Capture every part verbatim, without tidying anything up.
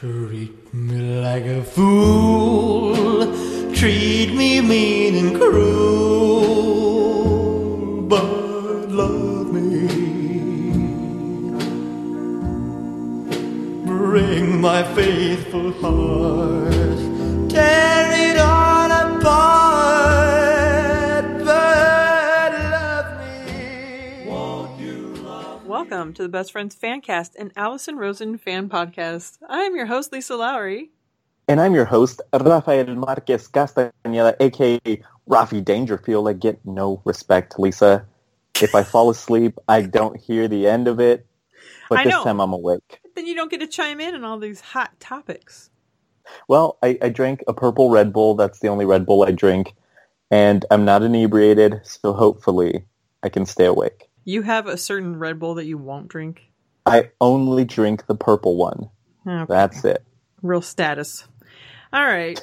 Treat me like a fool, treat me mean and cruel, but love me. Bring my faithful heart, tear it all apart, but love me. Won't you love me? Welcome to the Best Friends Fancast, an Allison Rosen fan podcast. I am your host, Lisa Lawrie. And I'm your host, Rafael Marquez Castaneda, a k a. Rafi Dangerfield. I get no respect, Lisa. If I fall asleep, I don't hear the end of it. But I this know. time I'm awake. But then you don't get to chime in on all these hot topics. Well, I, I drank a purple Red Bull. That's the only Red Bull I drink. And I'm not inebriated, so hopefully I can stay awake. You have a certain Red Bull that you won't drink? I only drink the purple one. Okay. That's it. Real status. All right.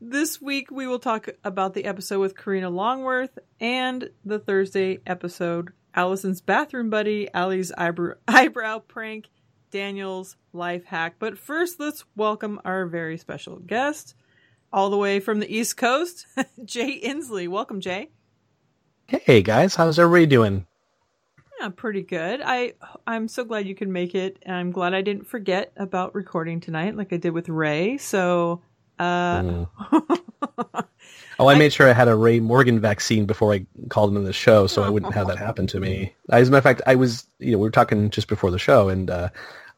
This week we will talk about the episode with Karina Longworth and the Thursday episode, Allison's Bathroom Buddy, Allie's eyebrow, eyebrow Prank, Daniel's Life Hack. But first, let's welcome our very special guest, all the way from the East Coast, Jay Insley. Welcome, Jay. Hey, guys. How's everybody doing? Yeah, pretty good. I, I'm so glad you could make it. I'm glad I didn't forget about recording tonight like I did with Ray. So, uh... Mm. oh, I, I made sure I had a Ray Morgan vaccine before I called him on the show so I wouldn't have that happen to me. As a matter of fact, I was, you know, we were talking just before the show and uh,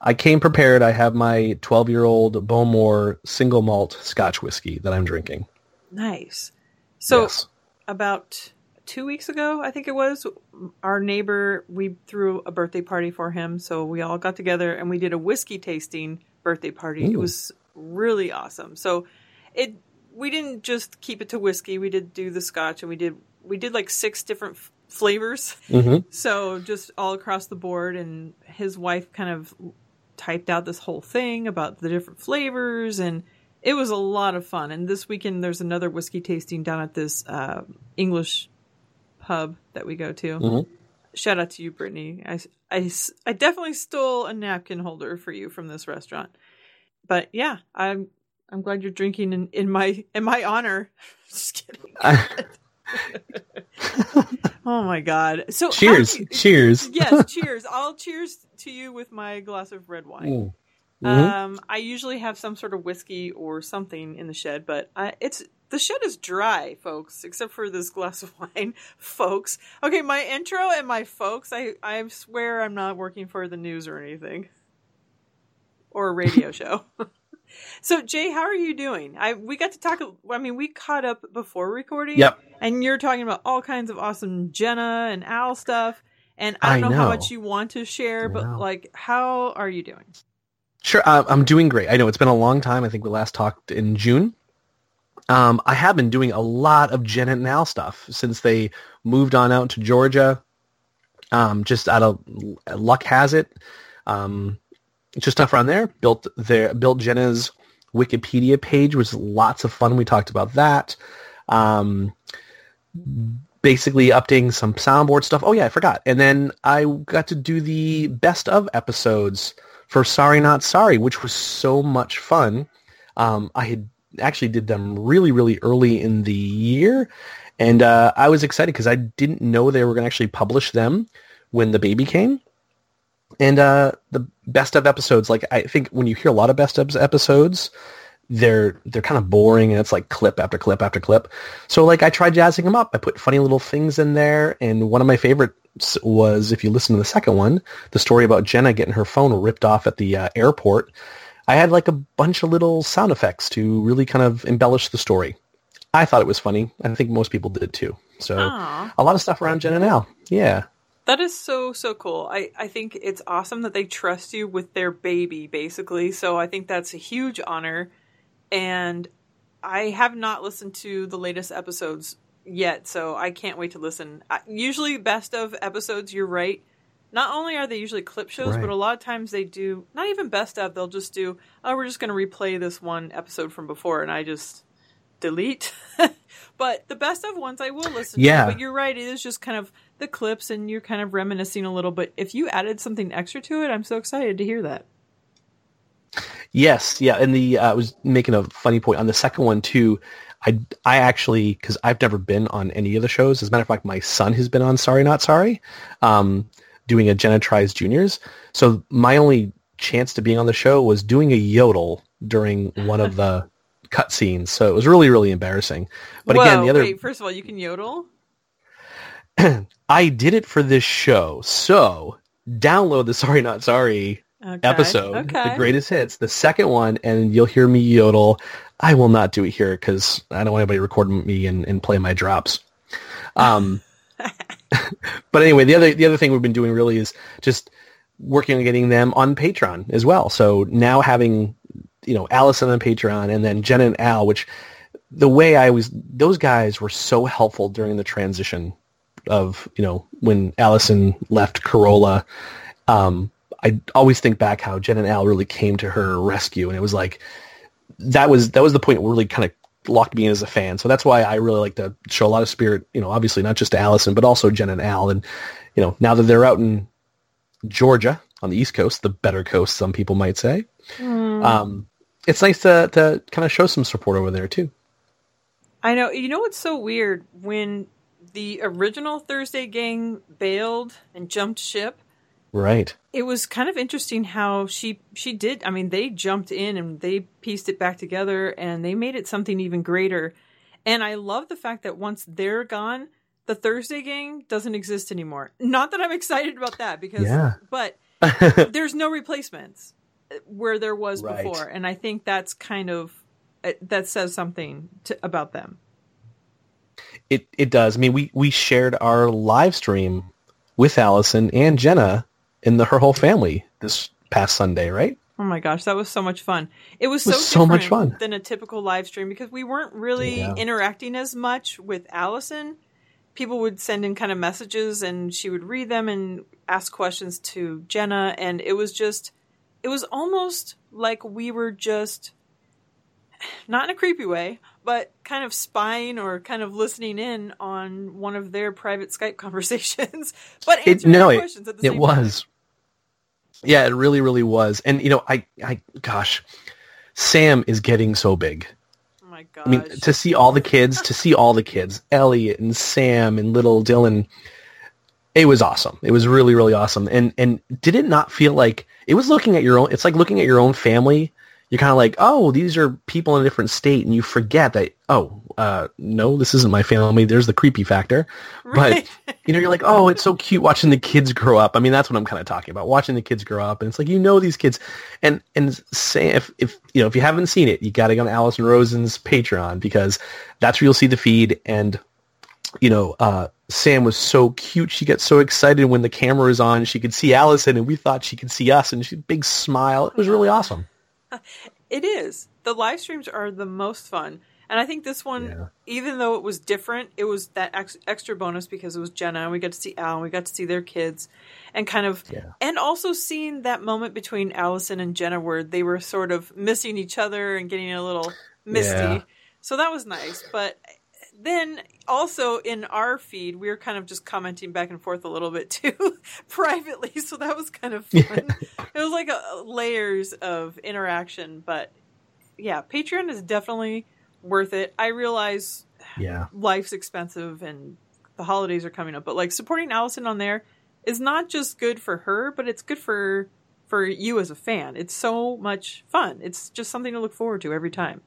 I came prepared. I have my twelve-year-old Bowmore single malt Scotch whiskey that I'm drinking. Nice. So, yes. About... Two weeks ago, I think it was, our neighbor, we threw a birthday party for him. So we all got together and we did a whiskey tasting birthday party. Ooh. It was really awesome. So it we didn't just keep it to whiskey. We did do the Scotch and we did we did like six different f- flavors. Mm-hmm. So just all across the board. And his wife kind of typed out this whole thing about the different flavors and it was a lot of fun. And this weekend, there's another whiskey tasting down at this uh, English pub that we go to. Mm-hmm. Shout out to you, Brittany. I, I, I definitely stole a napkin holder for you from this restaurant. But yeah, I'm I'm glad you're drinking in, in my in my honor. Just kidding. I... oh my god! So cheers, I, cheers. Yes, cheers. I'll cheers to you with my glass of red wine. Mm-hmm. Um, I usually have some sort of whiskey or something in the shed, but I, it's. The shed is dry, folks, except for this glass of wine, folks. Okay, my intro and my folks, I, I swear I'm not working for the news or anything. Or a radio show. So, Jay, how are you doing? I We got to talk, I mean, we caught up before recording. Yep. And you're talking about all kinds of awesome Jenna and Al stuff. And I don't I know, know how much you want to share, but, like, how are you doing? Sure, I'm doing great. I know, it's been a long time. I think we last talked in June. Um, I have been doing a lot of Jenna and Al stuff since they moved on out to Georgia. Um, just out of luck has it. Um, just stuff around there. Built their, built Jenna's Wikipedia page, which is lots of fun. We talked about that. Um, basically updating some soundboard stuff. Oh, yeah, I forgot. And then I got to do the best of episodes for Sorry Not Sorry, which was so much fun. Um, I had actually did them really, really early in the year. And uh, I was excited because I didn't know they were going to actually publish them when the baby came. And uh, the best of episodes, like I think when you hear a lot of best of episodes, they're they're kind of boring and it's like clip after clip after clip. So like I tried jazzing them up. I put funny little things in there. And one of my favorites was, if you listen to the second one, the story about Jenna getting her phone ripped off at the uh, airport. I had like a bunch of little sound effects to really kind of embellish the story. I thought it was funny. I think most people did too. So Aww. A lot of stuff around Jenna now. Yeah. That is so, so cool. I, I think it's awesome that they trust you with their baby, basically. So I think that's a huge honor. And I have not listened to the latest episodes yet, so I can't wait to listen. Usually best of episodes, you're right. Not only are they usually clip shows, right. But a lot of times they do, not even best of, they'll just do, oh, we're just going to replay this one episode from before, and I just delete. But the best of ones I will listen yeah. to, but you're right, it is just kind of the clips, and you're kind of reminiscing a little, but if you added something extra to it, I'm so excited to hear that. Yes, yeah, and the uh, I was making a funny point on the second one too. I, I actually, because I've never been on any of the shows. As a matter of fact, my son has been on Sorry Not Sorry, um, doing a Jenna Tries Juniors. So my only chance to being on the show was doing a yodel during one of the cut scenes. So it was really, really embarrassing. But Whoa, again, the other wait, first of all, you can yodel? I did it for this show. So download the Sorry Not Sorry okay. episode, okay. The Greatest Hits, the second one, and you'll hear me yodel. I will not do it here because I don't want anybody recording me and, and playing my drops. Um, but anyway, the other the other thing we've been doing really is just working on getting them on Patreon as well. So now having, you know, Allison on Patreon and then Jenna and Al, which the way I was, those guys were so helpful during the transition of, you know, when Allison left Carolla. Um, I always think back how Jenna and Al really came to her rescue, and it was like, that was that was the point that really kind of locked me in as a fan. So that's why I really like to show a lot of spirit, you know, obviously not just to Allison, but also Jen and Al. And, you know, now that they're out in Georgia on the East Coast, the better coast, some people might say, mm. um, it's nice to, to kind of show some support over there, too. I know. You know what's so weird? When the original Thursday gang bailed and jumped ship, right. It was kind of interesting how she she did. I mean, they jumped in and they pieced it back together and they made it something even greater. And I love the fact that once they're gone, the Thursday gang doesn't exist anymore. Not that I'm excited about that, because yeah. but there's no replacements where there was right. before. And I think that's kind of that says something to, about them. It it does. I mean, we, we shared our live stream with Allison and Jenna. And the, her whole family this past Sunday, right? Oh my gosh, that was so much fun. It was, it was so, so much fun than a typical live stream because we weren't really yeah. interacting as much with Allison. People would send in kind of messages and she would read them and ask questions to Jenna. And it was just, it was almost like we were just, not in a creepy way, but kind of spying or kind of listening in on one of their private Skype conversations, but answering it, no, their questions it, at the it same was. Time. Yeah, it really, really was. And, you know, I, I, gosh, Sam is getting so big. Oh, my gosh. I mean, to see all the kids, to see all the kids, Elliot and Sam and little Dylan, it was awesome. It was really, really awesome. And, and did it not feel like it was looking at your own, it's like looking at your own family. You're kind of like, oh, these are people in a different state, and you forget that, oh, uh, no, this isn't my family. There's the creepy factor. Right. But, you know, you're like, oh, it's so cute watching the kids grow up. I mean, that's what I'm kind of talking about, watching the kids grow up. And it's like, you know, these kids. And, and say if, if, you know, if you haven't seen it, you got to go on Allison Rosen's Patreon because that's where you'll see the feed. And, you know, uh, Sam was so cute. She got so excited when the camera was on. She could see Allison, and we thought she could see us, and she had a big smile. It was really awesome. It is. The live streams are the most fun. And I think this one, yeah. even though it was different, it was that ex- extra bonus because it was Jenna and we got to see Al and we got to see their kids and kind of, yeah. and also seeing that moment between Allison and Jenna where they were sort of missing each other and getting a little misty. Yeah. So that was nice. But then also in our feed, we were kind of just commenting back and forth a little bit too privately. So that was kind of fun. Yeah. It was like a, layers of interaction, but yeah, Patreon is definitely worth it. I realize yeah. life's expensive and the holidays are coming up, but like supporting Allison on there is not just good for her, but it's good for, for you as a fan. It's so much fun. It's just something to look forward to every time.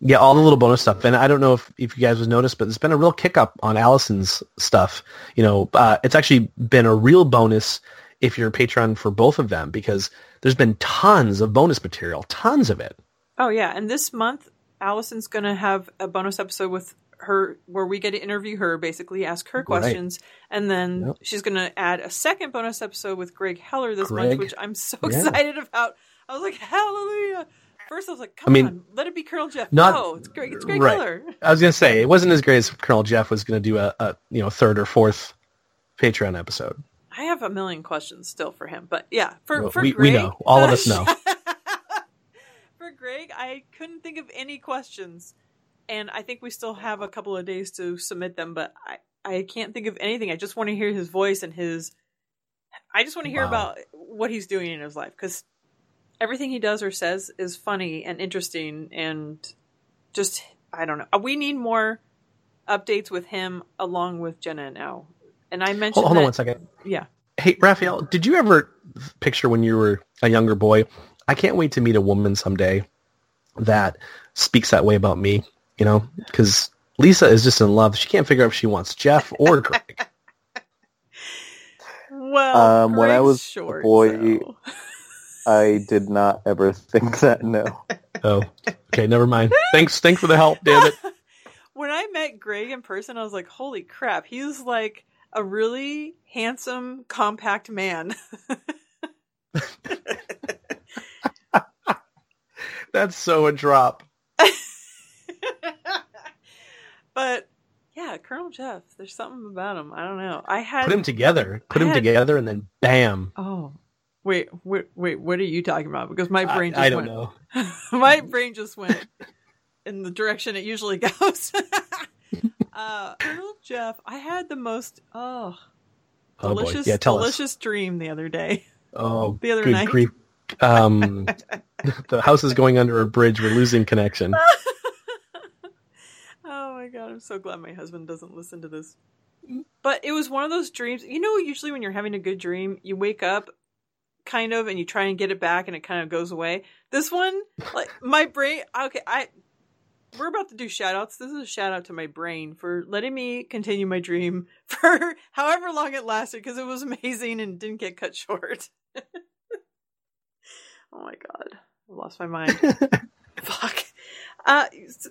Yeah, all the little bonus stuff. And I don't know if, if you guys have noticed, but there's been a real kick up on Allison's stuff. You know, uh, it's actually been a real bonus if you're a patron for both of them, because there's been tons of bonus material, tons of it. Oh, yeah. And this month, Allison's going to have a bonus episode with her where we get to interview her, basically ask her questions. Right. And then yep. she's going to add a second bonus episode with Greg Heller this Greg. month, which I'm so yeah. excited about. I was like, hallelujah. First, I was like, come I mean, on, let it be Colonel Jeff. Not, no, it's great. It's great right. Color. I was going to say, it wasn't as great as Colonel Jeff was going to do a, a you know third or fourth Patreon episode. I have a million questions still for him, but yeah, for, well, for we, Greg. We know. All of us know. For Greg, I couldn't think of any questions, and I think we still have a couple of days to submit them, but I, I can't think of anything. I just want to hear his voice and his... I just want to hear wow. about what he's doing in his life, because... everything he does or says is funny and interesting, and just, I don't know. We need more updates with him along with Jenna and Al. And I mentioned Hold, hold that, on one second. Yeah. Hey, Raphael, did you ever picture when you were a younger boy, I can't wait to meet a woman someday that speaks that way about me, you know? Because Lisa is just in love. She can't figure out if she wants Jeff or Greg. Well, um, when I was short, a boy, so. I did not ever think that, no. Oh, okay, never mind. Thanks, thanks for the help, David. When I met Greg in person, I was like, holy crap. He was like a really handsome, compact man. That's so a drop. But yeah, Colonel Jeff, there's something about him. I don't know. I had put him together, put I him had, together, and then bam. Oh, wait, wait, wait. What are you talking about? Because my brain, just I, I don't went, know. My brain just went in the direction it usually goes. uh, Colonel Jeff, I had the most oh, oh delicious, yeah, delicious us. dream the other day. Oh, the other good night. Grief. Um, the house is going under a bridge. We're losing connection. God, I'm so glad my husband doesn't listen to this. But it was one of those dreams. You know, usually when you're having a good dream, you wake up kind of and you try and get it back and it kind of goes away. This one, like my brain, okay, I we're about to do shout outs. This is a shout out to my brain for letting me continue my dream for however long it lasted, because it was amazing and didn't get cut short. Oh my God. I lost my mind. Fuck. Uh,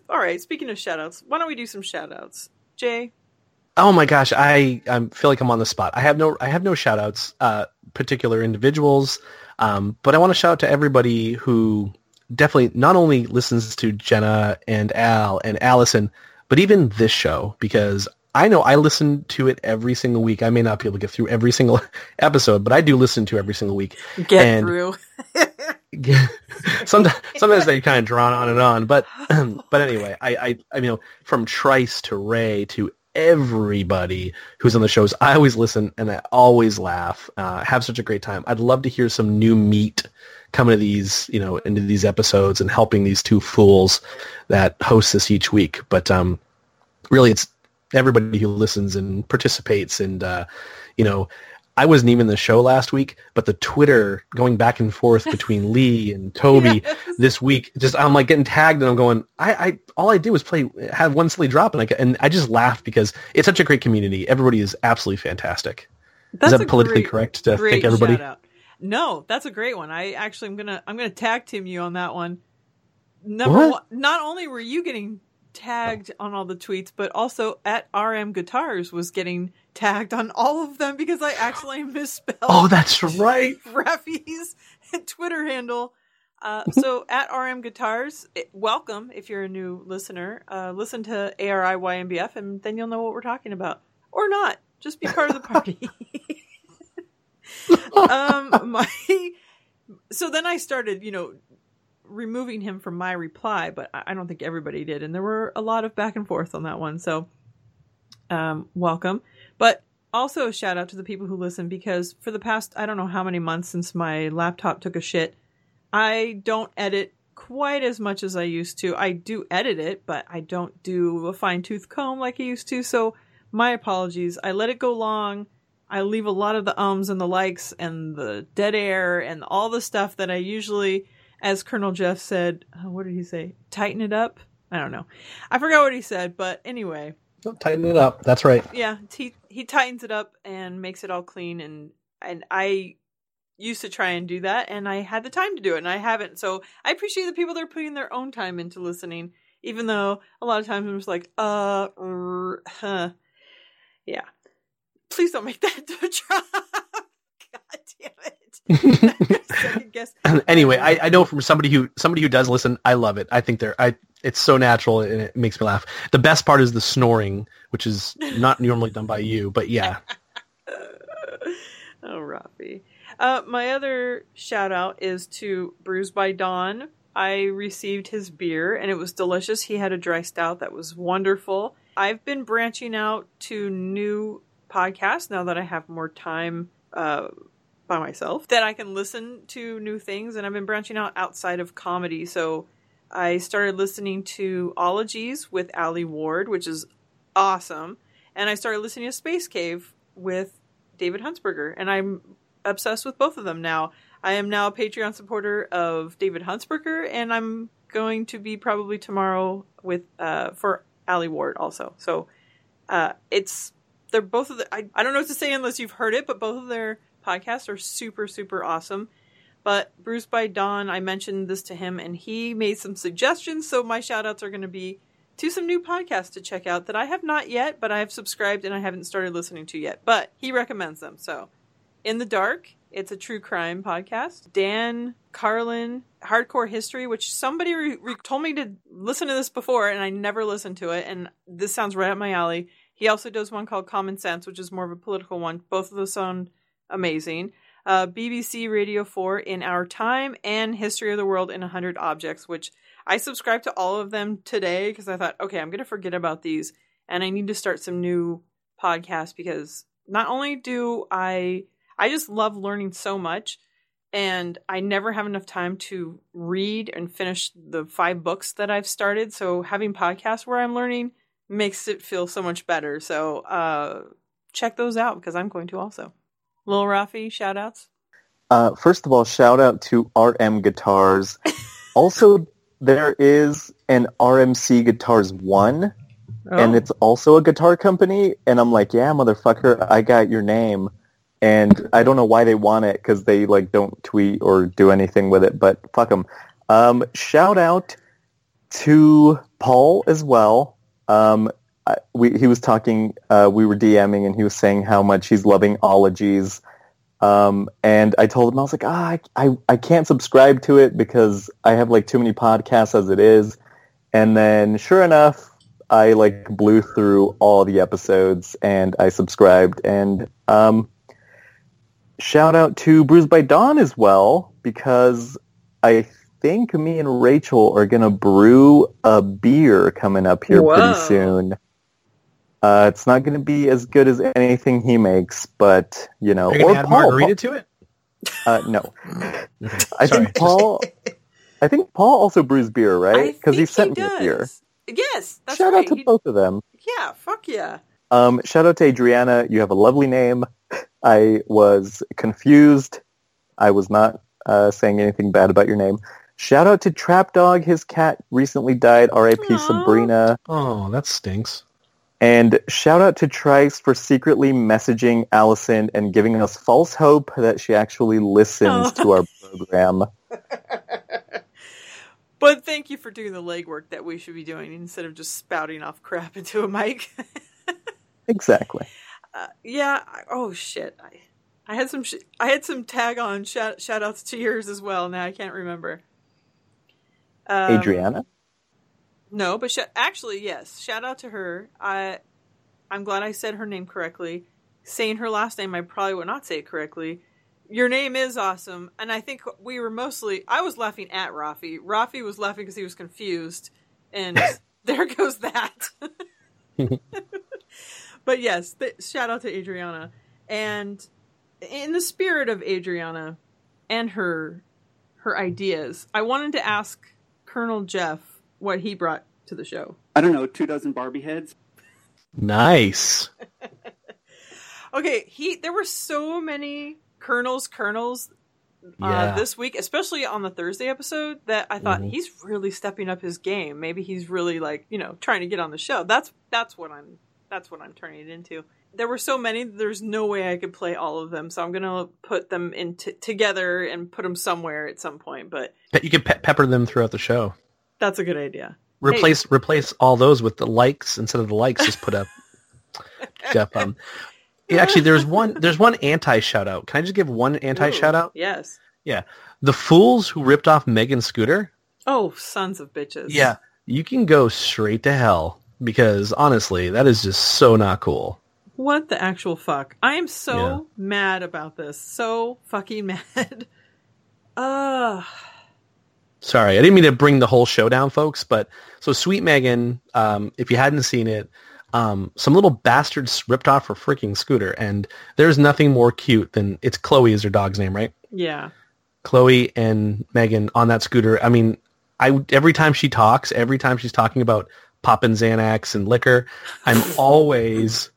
all right. Speaking of shout outs, why don't we do some shout outs? Jay? Oh my gosh. I, I feel like I'm on the spot. I have no, I have no shout outs, uh, particular individuals. Um, but I want to shout out to everybody who definitely not only listens to Jenna and Al and Allison, but even this show, because I know I listen to it every single week. I may not be able to get through every single episode, but I do listen to every single week. Get and through. sometimes, sometimes they kind of drawn on and on, but but anyway, I, I I you know, from Trice to Ray to everybody who's on the shows, I always listen and I always laugh. Uh, have such a great time. I'd love to hear some new meat coming to these, you know, into these episodes and helping these two fools that host this each week. But um, really, it's everybody who listens and participates, and uh, you know. I wasn't even in the show last week, but the Twitter going back and forth between Lee and Toby yes. this week, just I'm like getting tagged and I'm going, I, I all I did was play, have one silly drop, and I and I just laughed because it's such a great community. Everybody is absolutely fantastic. That's is that politically great, correct to thank everybody? Shout out. No, that's a great one. I actually am gonna I'm gonna tag team you on that one. Number one, not only were you getting tagged on all the tweets, but also at R M Guitars was getting tagged on all of them because I actually misspelled. Oh, that's right. Rafi's Twitter handle. Uh, so at R M Guitars, it, welcome if you're a new listener. Uh, listen to A R I Y M B F and then you'll know what we're talking about. Or not. Just be part of the party. um, my So then I started, you know, removing him from my reply, but I don't think everybody did. And there were a lot of back and forth on that one. So um, welcome. But also a shout out to the people who listen, because for the past, I don't know how many months since my laptop took a shit, I don't edit quite as much as I used to. I do edit it, but I don't do a fine tooth comb like I used to. So my apologies. I let it go long. I leave a lot of the ums and the likes and the dead air and all the stuff that I usually, as Colonel Jeff said, oh, what did he say? Tighten it up? I don't know. I forgot what he said, but anyway. Tighten it up. That's right. Yeah, he he tightens it up and makes it all clean, and and I used to try and do that, and I had the time to do it, and I haven't. So I appreciate the people that are putting their own time into listening, even though a lot of times I'm just like, uh, er, huh. Yeah. Please don't make that to a drop. God damn it. Second guess. Anyway, I, I know from somebody who somebody who does listen, I love it. I think they're I. It's so natural and it makes me laugh. The best part is the snoring, which is not normally done by you, but yeah. Oh, Rafi. Uh, my other shout out is to Brews by Dawn. I received his beer and it was delicious. He had a dry stout that was wonderful. I've been branching out to new podcasts now that I have more time uh, by myself, that I can listen to new things. And I've been branching out outside of comedy. So I started listening to Ologies with Allie Ward, which is awesome. And I started listening to Space Cave with David Huntsberger. And I'm obsessed with both of them now. I am now a Patreon supporter of David Huntsberger, and I'm going to be probably tomorrow with uh, for Allie Ward also. So uh, it's they're both of the I, I don't know what to say unless you've heard it, but both of their podcasts are super, super awesome. But Bruised by Dawn, I mentioned this to him, and he made some suggestions. So my shout outs are going to be to some new podcasts to check out that I have not yet, but I have subscribed and I haven't started listening to yet. But he recommends them. So In the Dark, it's a true crime podcast. Dan Carlin, Hardcore History, which somebody re- re- told me to listen to this before, and I never listened to it. And this sounds right up my alley. He also does one called Common Sense, which is more of a political one. Both of those sound amazing. Uh, B B C Radio four, In Our Time, and History of the World in one hundred Objects, which I subscribed to all of them today because I thought, okay, I'm going to forget about these and I need to start some new podcasts because not only do I, I just love learning so much and I never have enough time to read and finish the five books that I've started. So having podcasts where I'm learning makes it feel so much better. So uh, check those out because I'm going to also. Lil Rafi, shout-outs? Uh, first of all, shout-out to R M Guitars. Also, there is an R M C Guitars one, oh. and it's also a guitar company, and I'm like, yeah, motherfucker, I got your name. And I don't know why they want it, because they like don't tweet or do anything with it, but fuck them. Um, shout-out to Paul as well. Um We, he was talking, uh, we were DMing, and he was saying how much he's loving Ologies. Um, and I told him, I was like, ah, I, I, I can't subscribe to it because I have, like, too many podcasts as it is. And then, sure enough, I, like, blew through all the episodes, and I subscribed. And um, shout out to Bruised by Dawn as well, because I think me and Rachel are going to brew a beer coming up here Whoa. pretty soon. Uh, it's not going to be as good as anything he makes, but, you know... Are you going to add Paul, margarita Paul, to it? Uh, no. I think Paul I think Paul also brews beer, right? Because he sent he me does. a beer. Yes, that's Shout right. out to he... both of them. Yeah, fuck yeah. Um, shout out to Adriana. You have a lovely name. I was confused. I was not uh, saying anything bad about your name. Shout out to Trap Dog. His cat recently died. R I P Sabrina. Oh, that stinks. And shout out to Trice for secretly messaging Allison and giving us false hope that she actually listens oh. to our program. But thank you for doing the legwork that we should be doing instead of just spouting off crap into a mic. Exactly. Uh, yeah. Oh shit. I, I had some. Sh- I had some tag on shout, shout outs to yours as well. Now I can't remember. Um, Adriana. No, but sh- actually, yes. Shout out to her. I, I'm glad I said her name correctly. Saying her last name, I probably would not say it correctly. Your name is awesome. And I think we were mostly... I was laughing at Rafi. Rafi was laughing because he was confused. And there goes that. But yes, th- shout out to Adriana. And in the spirit of Adriana and her her ideas, I wanted to ask Colonel Jeff what he brought to the show. I don't know, two dozen Barbie heads. Nice. Okay, he there were so many Colonels, Colonels uh, yeah. this week, especially on the Thursday episode, that I thought mm-hmm. he's really stepping up his game. Maybe he's really like, you know, trying to get on the show. That's that's what I'm that's what I'm turning it into. There were so many, there's no way I could play all of them, so I'm going to put them in t- together and put them somewhere at some point, but you can pe- pepper them throughout the show. That's a good idea. Replace hey. replace all those with the likes instead of the likes just put up. Jeff, um, yeah, actually, there's one there's one anti shout out. Can I just give one anti shout out? Yes. Yeah, the fools who ripped off Megan's scooter. Oh, sons of bitches! Yeah, you can go straight to hell because honestly, that is just so not cool. What the actual fuck? I am so yeah. mad about this. So fucking mad. Ugh. Sorry, I didn't mean to bring the whole show down, folks, but so Sweet Megan, um, if you hadn't seen it, um, some little bastards ripped off her freaking scooter. And there's nothing more cute than, it's Chloe is her dog's name, right? Yeah. Chloe and Megan on that scooter. I mean, I every time she talks, every time she's talking about popping Xanax and liquor, I'm always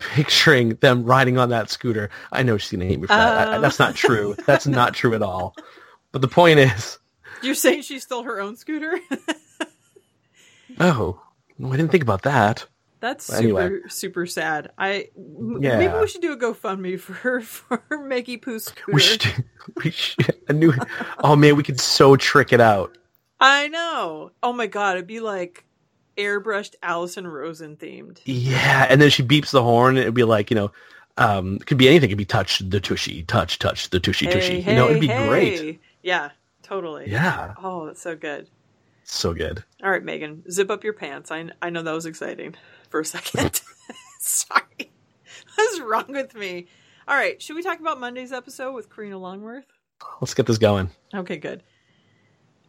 picturing them riding on that scooter. I know she's going to hate me for that. Um. I, that's not true. That's not true at all. But the point is... You're saying she stole her own scooter? Oh, I didn't think about that. That's super, anyway. super sad. I m- yeah. Maybe we should do a GoFundMe for for Maggie Pooh's scooter. We should, we should, I knew, oh man, we could so trick it out. I know. Oh my god, it'd be like airbrushed Allison Rosen themed. Yeah, and then she beeps the horn. And it'd be like, you know, um, it could be anything. It could be touch the tushy, touch, touch the tushy, hey, tushy. Hey, you know, it'd be hey. great. Yeah, totally. Yeah. Oh, that's so good. So good. All right, Megan, zip up your pants. I I know that was exciting for a second. Sorry. What's wrong with me? All right. Should we talk about Monday's episode with Karina Longworth? Let's get this going. Okay, good.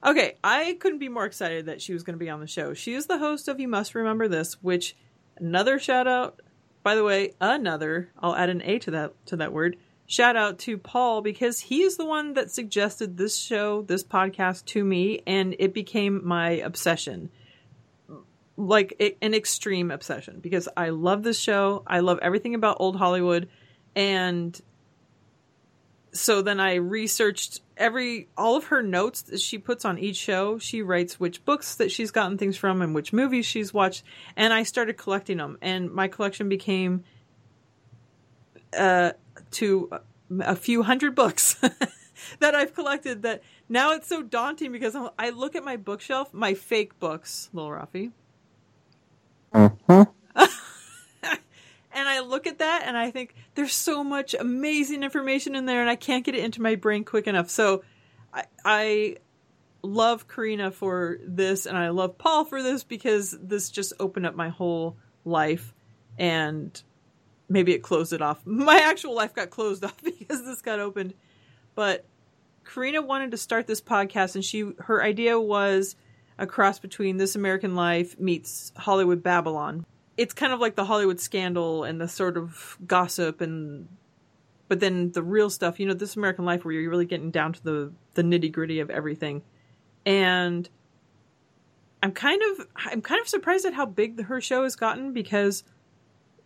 Okay. I couldn't be more excited that she was going to be on the show. She is the host of You Must Remember This, which, another shout out, by the way, another, I'll add an A to that, to that word. Shout out to Paul, because he is the one that suggested this show, this podcast to me, and it became my obsession. Like it, an extreme obsession, because I love this show. I love everything about old Hollywood. And so then I researched every, all of her notes that she puts on each show. She writes which books that she's gotten things from and which movies she's watched. And I started collecting them, and my collection became, uh, to a few hundred books that I've collected, that now it's so daunting because I look at my bookshelf, my fake books, Lil Rafi. Uh-huh. And I look at that and I think there's so much amazing information in there and I can't get it into my brain quick enough. So I, I love Karina for this and I love Paul for this, because this just opened up my whole life, and maybe it closed it off. My actual life got closed off because this got opened. But Karina wanted to start this podcast, and she her idea was a cross between This American Life meets Hollywood Babylon. It's kind of like the Hollywood Scandal and the sort of gossip, and but then the real stuff, you know, This American Life, where you're really getting down to the, the nitty-gritty of everything. And I'm kind of I'm kind of surprised at how big her show has gotten, because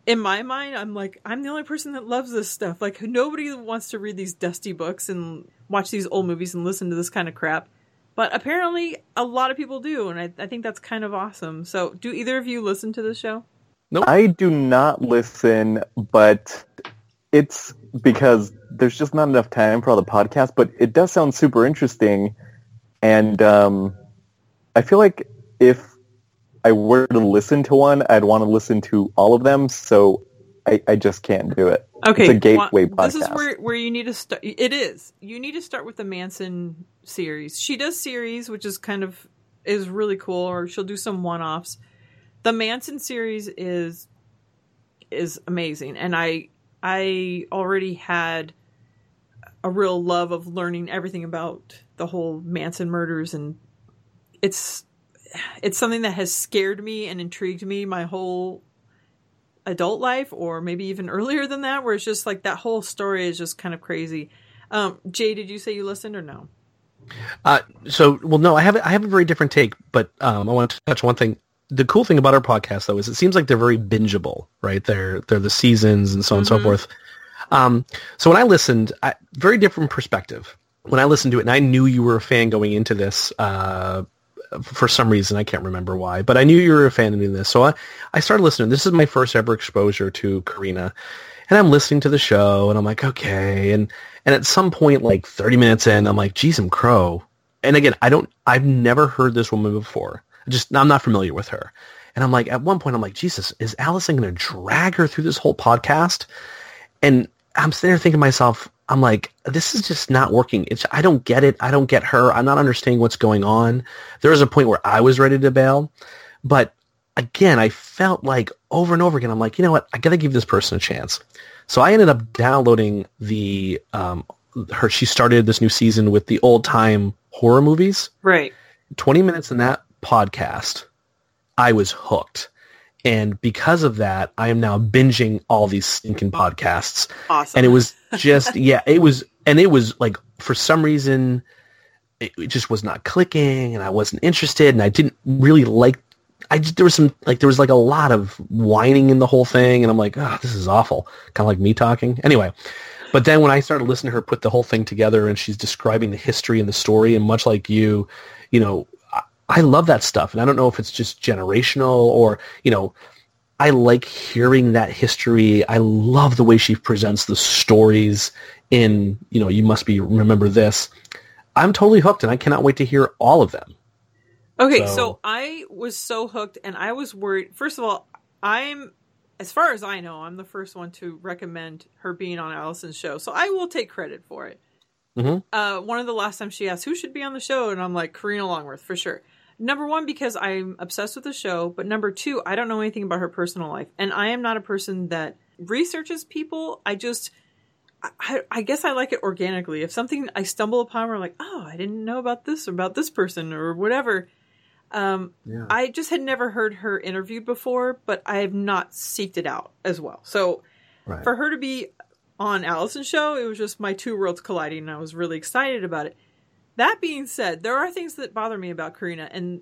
in my mind, I'm like, I'm the only person that loves this stuff. Like, nobody wants to read these dusty books and watch these old movies and listen to this kind of crap. But apparently, a lot of people do, and I, I think that's kind of awesome. So, do either of you listen to this show? Nope. I do not listen, but it's because there's just not enough time for all the podcasts. But it does sound super interesting, and um, I feel like if I were to listen to one, I'd want to listen to all of them, so I, I just can't do it. Okay, it's a gateway well, podcast. This is where, where you need to start. It is. You need to start with the Manson series. She does series, which is kind of is really cool, or she'll do some one-offs. The Manson series is is amazing, and I I already had a real love of learning everything about the whole Manson murders, and it's it's something that has scared me and intrigued me my whole adult life, or maybe even earlier than that, where it's just like that whole story is just kind of crazy. Um, Jay, did you say you listened or no? Uh, so, well, no, I have, I have a very different take, but um, I want to touch one thing. The cool thing about our podcast, though, is it seems like they're very bingeable, right? They're, they're the seasons and so on mm-hmm. and so forth. Um, so when I listened, I, very different perspective. When I listened to it, and I knew you were a fan going into this, uh, for some reason, I can't remember why, but I knew you were a fan of this. So I, I started listening. This is my first ever exposure to Karina, and I'm listening to the show and I'm like, okay. And, and at some point, like thirty minutes in, I'm like, geez, I'm crow. And again, I don't, I've never heard this woman before. I just, I'm not familiar with her. And I'm like, at one point I'm like, Jesus, is Allison going to drag her through this whole podcast? And I'm sitting there thinking to myself, I'm like, this is just not working. It's, I don't get it. I don't get her. I'm not understanding what's going on. There was a point where I was ready to bail. But again, I felt like over and over again, I'm like, you know what? I got to give this person a chance. So I ended up downloading the, um, her, she started this new season with the old time horror movies. Right. twenty minutes in that podcast, I was hooked. And because of that, I am now binging all these stinking podcasts. Awesome. And it was just, yeah, it was, and it was like, for some reason, it, it just was not clicking, and I wasn't interested, and I didn't really like, I just, there was some, like, there was like a lot of whining in the whole thing, and I'm like, oh, this is awful. Kind of like me talking. Anyway, but then when I started listening to her put the whole thing together, and she's describing the history and the story, and much like you, you know, I love that stuff, and I don't know if it's just generational or, you know, I like hearing that history. I love the way she presents the stories in, you know, You Must Be Remember This. I'm totally hooked, and I cannot wait to hear all of them. Okay, so, so I was so hooked, and I was worried. First of all, I'm, as far as I know, I'm the first one to recommend her being on Allison's show, so I will take credit for it. Mm-hmm. Uh, one of the last times she asked who should be on the show, and I'm like, Karina Longworth, for sure. Number one, because I'm obsessed with the show. But number two, I don't know anything about her personal life. And I am not a person that researches people. I just, I, I guess I like it organically. If something I stumble upon, we're like, oh, I didn't know about this or about this person or whatever. Um, yeah. I just had never heard her interviewed before, but I have not seeked it out as well. So right. For her to be on Allison's show, it was just my two worlds colliding, and I was really excited about it. That being said, there are things that bother me about Karina, and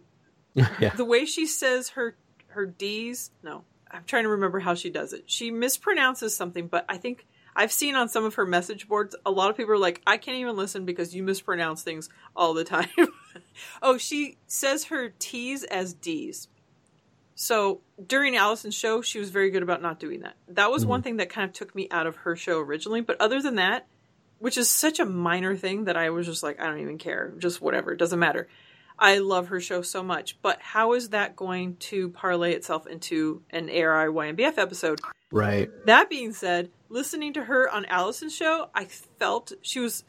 yeah. the way she says her her D's, no, I'm trying to remember how she does it. She mispronounces something, but I think I've seen on some of her message boards, a lot of people are like, I can't even listen because you mispronounce things all the time. Oh, she says her T's as D's. So during Allison's show, she was very good about not doing that. That was mm-hmm. one thing that kind of took me out of her show originally, but other than that, which is such a minor thing that I was just like, I don't even care. Just whatever. It doesn't matter. I love her show so much. But how is that going to parlay itself into an A R I Y M B F episode? Right. That being said, listening to her on Allison's show, I felt she was,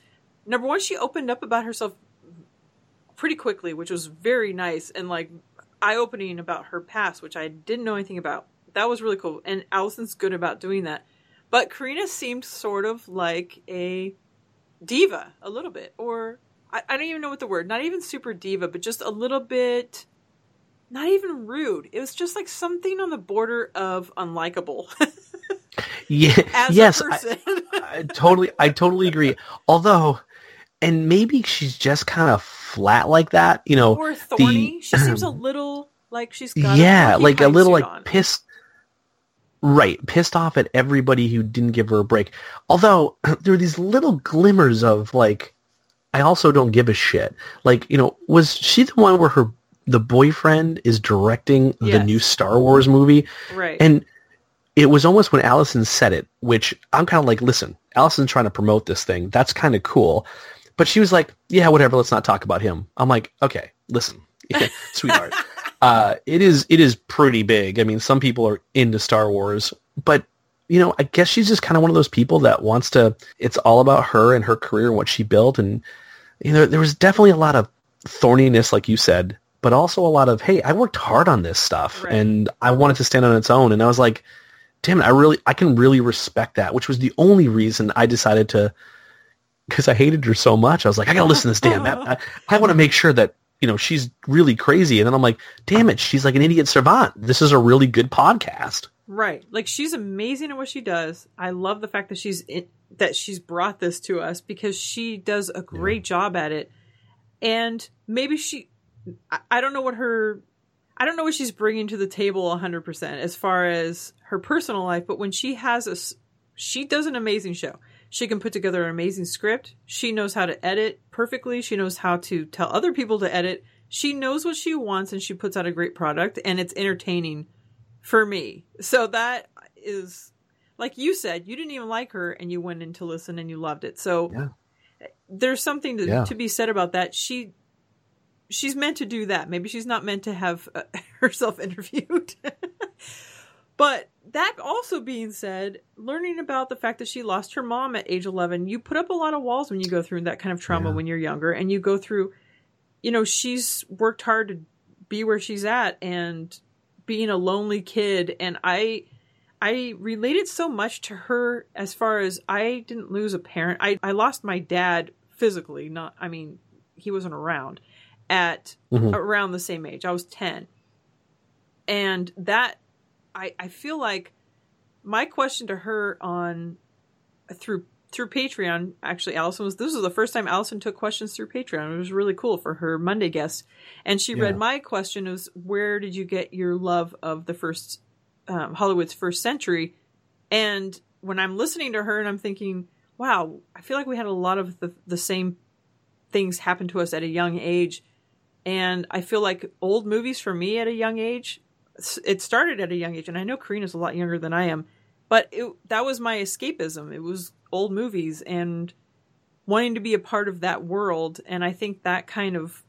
number one, she opened up about herself pretty quickly, which was very nice and like eye-opening about her past, which I didn't know anything about. That was really cool. And Allison's good about doing that. But Karina seemed sort of like a diva a little bit, or I, I don't even know what the word, not even super diva, but just a little bit, not even rude. It was just like something on the border of unlikable. Yeah, as yes, a person. I, I totally, I totally agree. Although, and maybe she's just kind of flat like that, you know, or thorny. The, she seems a little like she's got yeah, a like a little like on. pissed. Right, pissed off at everybody who didn't give her a break. Although, there were these little glimmers of, like, I also don't give a shit. Like, you know, was she the one where her the boyfriend is directing yes. the new Star Wars movie? Right. And it was almost when Allison said it, which I'm kind of like, listen, Allison's trying to promote this thing. That's kind of cool. But she was like, yeah, whatever, let's not talk about him. I'm like, okay, listen, sweetheart. Uh, it is it is pretty big. I mean, some people are into Star Wars, but, you know, I guess she's just kind of one of those people that wants to, it's all about her and her career and what she built. And, you know, there was definitely a lot of thorniness, like you said, but also a lot of, hey, I worked hard on this stuff right. and I want it to stand on its own. And I was like, damn it, I really, I can really respect that, which was the only reason I decided to, because I hated her so much. I was like, I got to listen to this damn app. I, I want to make sure that, you know, she's really crazy. And then I'm like, damn it, she's like an idiot savant. This is a really good podcast. Right. Like, she's amazing at what she does. I love the fact that she's in, that she's brought this to us because she does a great yeah. job at it. And maybe she, I, I don't know what her, I don't know what she's bringing to the table one hundred percent as far as her personal life. But when she has a, she does an amazing show. She can put together an amazing script. She knows how to edit perfectly. She knows how to tell other people to edit. She knows what she wants, and she puts out a great product, and it's entertaining for me. So that is, like you said, you didn't even like her, and you went in to listen, and you loved it. So yeah. there's something to, yeah. to be said about that. She She's meant to do that. Maybe she's not meant to have uh, herself interviewed. But that also being said, learning about the fact that she lost her mom at age eleven, you put up a lot of walls when you go through that kind of trauma yeah. when you're younger. And you go through, you know, she's worked hard to be where she's at and being a lonely kid. And I I related so much to her as far as I didn't lose a parent. I, I lost my dad physically. Not, I mean, he wasn't around at mm-hmm. around the same age. I was ten. And that I, I feel like my question to her on through through Patreon, actually, Allison was, this was the first time Allison took questions through Patreon. It was really cool for her Monday guest. And she yeah. read my question. It was, where did you get your love of the first, um, Hollywood's first century? And when I'm listening to her and I'm thinking, wow, I feel like we had a lot of the, the same things happen to us at a young age. And I feel like old movies for me at a young age, it started at a young age. And I know Karina's a lot younger than I am, but it, that was my escapism. It was old movies and wanting to be a part of that world. And I think that kind of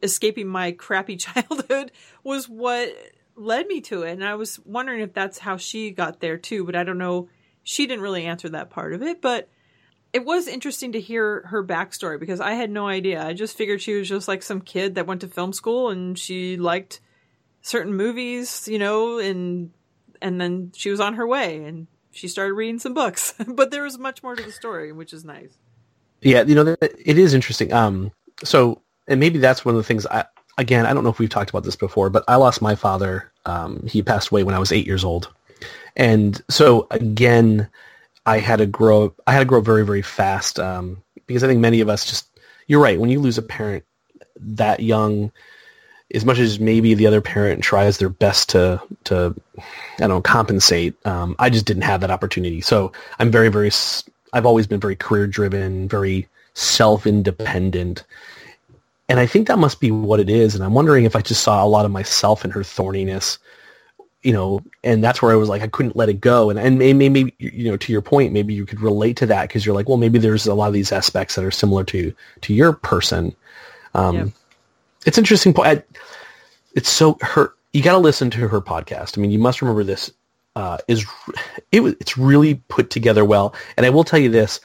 escaping my crappy childhood was what led me to it. And I was wondering if that's how she got there too, but I don't know. She didn't really answer that part of it, but it was interesting to hear her backstory because I had no idea. I just figured she was just like some kid that went to film school and she liked certain movies, you know, and, and then she was on her way and she started reading some books, but there was much more to the story, which is nice. Yeah. You know, it is interesting. Um, so, and maybe that's one of the things I, again, I don't know if we've talked about this before, but I lost my father. Um, he passed away when I was eight years old. And so again, I had to grow, I had to grow very, very fast. Um, because I think many of us just, you're right. When you lose a parent that young, as much as maybe the other parent tries their best to, to, I don't know, compensate. Um, I just didn't have that opportunity. So I'm very, very, I've always been very career driven, very self-independent. And I think that must be what it is. And I'm wondering if I just saw a lot of myself in her thorniness, you know, and that's where I was like, I couldn't let it go. And, and maybe, maybe, you know, to your point, maybe you could relate to that because you're like, well, maybe there's a lot of these aspects that are similar to, to your person. Um, yeah. It's interesting. I, it's so her. You got to listen to her podcast. I mean, You Must Remember This. Uh, is it? It's really put together well. And I will tell you this: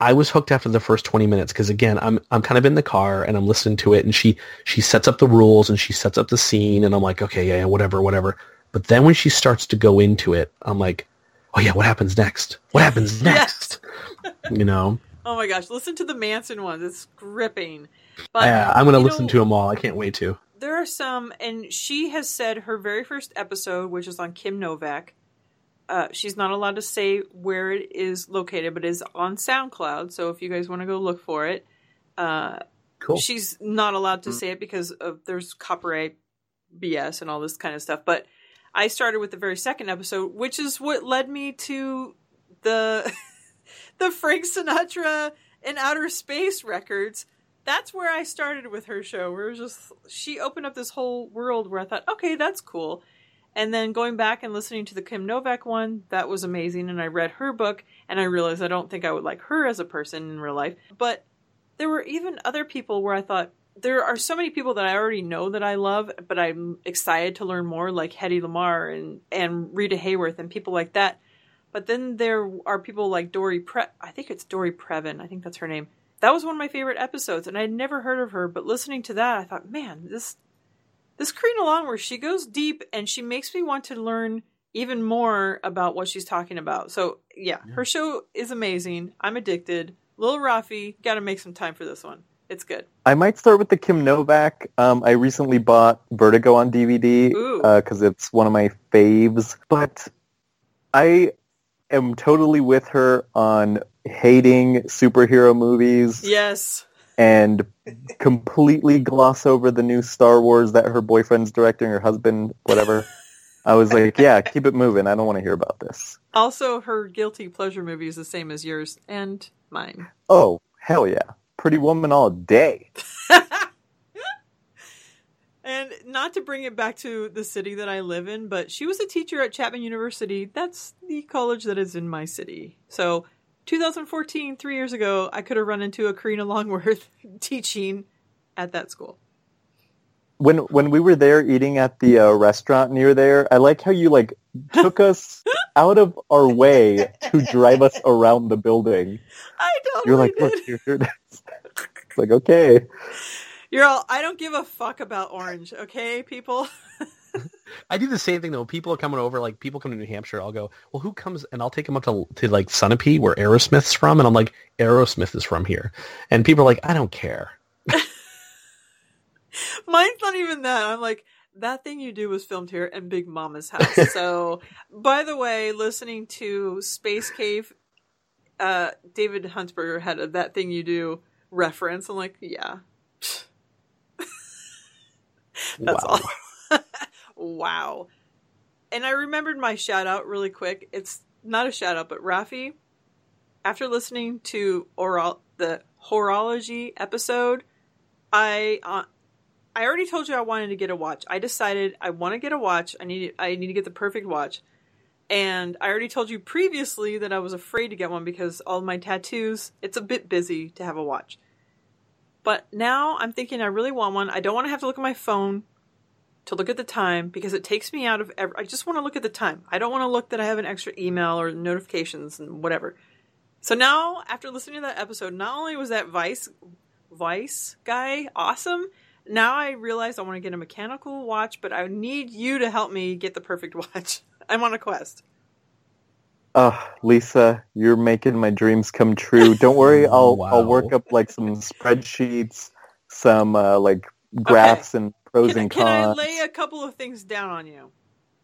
I was hooked after the first twenty minutes because again, I'm I'm kind of in the car and I'm listening to it, and she she sets up the rules and she sets up the scene, and I'm like, okay, yeah, yeah whatever, whatever. But then when she starts to go into it, I'm like, oh yeah, what happens next? What happens next? Yes. You know. Oh my gosh! Listen to the Manson ones. It's gripping. But, yeah, I'm going to listen know, to them all. I can't wait to. There are some, and she has said her very first episode, which is on Kim Novak. Uh, she's not allowed to say where it is located, but it's on SoundCloud. So if you guys want to go look for it, uh, cool. She's not allowed to mm-hmm. say it because of there's copyright B S and all this kind of stuff. But I started with the very second episode, which is what led me to the the Frank Sinatra and Outer Space records. That's where I started with her show. Where it was just she opened up this whole world where I thought, okay, that's cool. And then going back and listening to the Kim Novak one, that was amazing. And I read her book, and I realized I don't think I would like her as a person in real life. But there were even other people where I thought there are so many people that I already know that I love, but I'm excited to learn more, like Hedy Lamarr and and Rita Hayworth and people like that. But then there are people like Dori Pre. I think it's Dori Previn. I think that's her name. That was one of my favorite episodes, and I had never heard of her, but listening to that, I thought, man, this this Karina Longworth, she goes deep, and she makes me want to learn even more about what she's talking about. So, yeah, yeah. Her show is amazing. I'm addicted. Lil Rafi, got to make some time for this one. It's good. I might start with the Kim Novak. Um, I recently bought Vertigo on D V D because uh, it's one of my faves, but I am totally with her on hating superhero movies. Yes. And completely gloss over the new Star Wars that her boyfriend's directing, her husband, whatever. I was like, yeah, keep it moving. I don't want to hear about this. Also, her guilty pleasure movie is the same as yours and mine. Oh, hell yeah. Pretty Woman all day. And not to bring it back to the city that I live in, but she was a teacher at Chapman University. That's the college that is in my city. So twenty fourteen, three years ago, I could have run into a Karina Longworth teaching at that school. When when we were there eating at the uh, restaurant near there, I like how you like took us out of our way to drive us around the building. I don't. You're like, look, here, here it is. It's like, okay. You're all, I don't give a fuck about orange, okay, people? I do the same thing though. People are coming over, like people come to New Hampshire. I'll go, well, who comes? And I'll take them up to to like Sunapee, where Aerosmith's from, and I'm like, Aerosmith is from here, and people are like, I don't care. Mine's not even that. I'm like, that thing you do was filmed here in Big Mama's house. So, by the way, listening to Space Cave, uh, David Huntsberger had a that thing you do reference. I'm like, yeah. That's wow. all. Wow. And I remembered my shout out really quick. It's not a shout out, but Rafi, after listening to oral, the horology episode, I... Uh, I already told you I wanted to get a watch. I decided I want to get a watch. I need I need to get the perfect watch. And I already told you previously that I was afraid to get one because all my tattoos, it's a bit busy to have a watch. But now I'm thinking I really want one. I don't want to have to look at my phone to look at the time because it takes me out of every... I just want to look at the time. I don't want to look that I have an extra email or notifications and whatever. So now, after listening to that episode, not only was that Vice, Vice guy awesome... Now I realize I want to get a mechanical watch, but I need you to help me get the perfect watch. I'm on a quest. Uh, Lisa, you're making my dreams come true. Don't worry, I'll wow. I'll work up like some spreadsheets, some uh, like graphs okay. and pros can, and cons. Can I lay a couple of things down on you?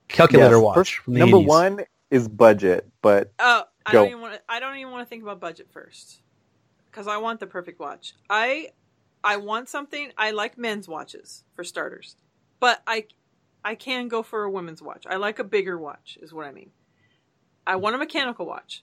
Calculator yes, watch. First, from the number eighties. One is budget, but oh, I go. don't even want to, I don't even want to think about budget first because I want the perfect watch. I. I want something. I like men's watches, for starters. But I I can go for a women's watch. I like a bigger watch, is what I mean. I want a mechanical watch.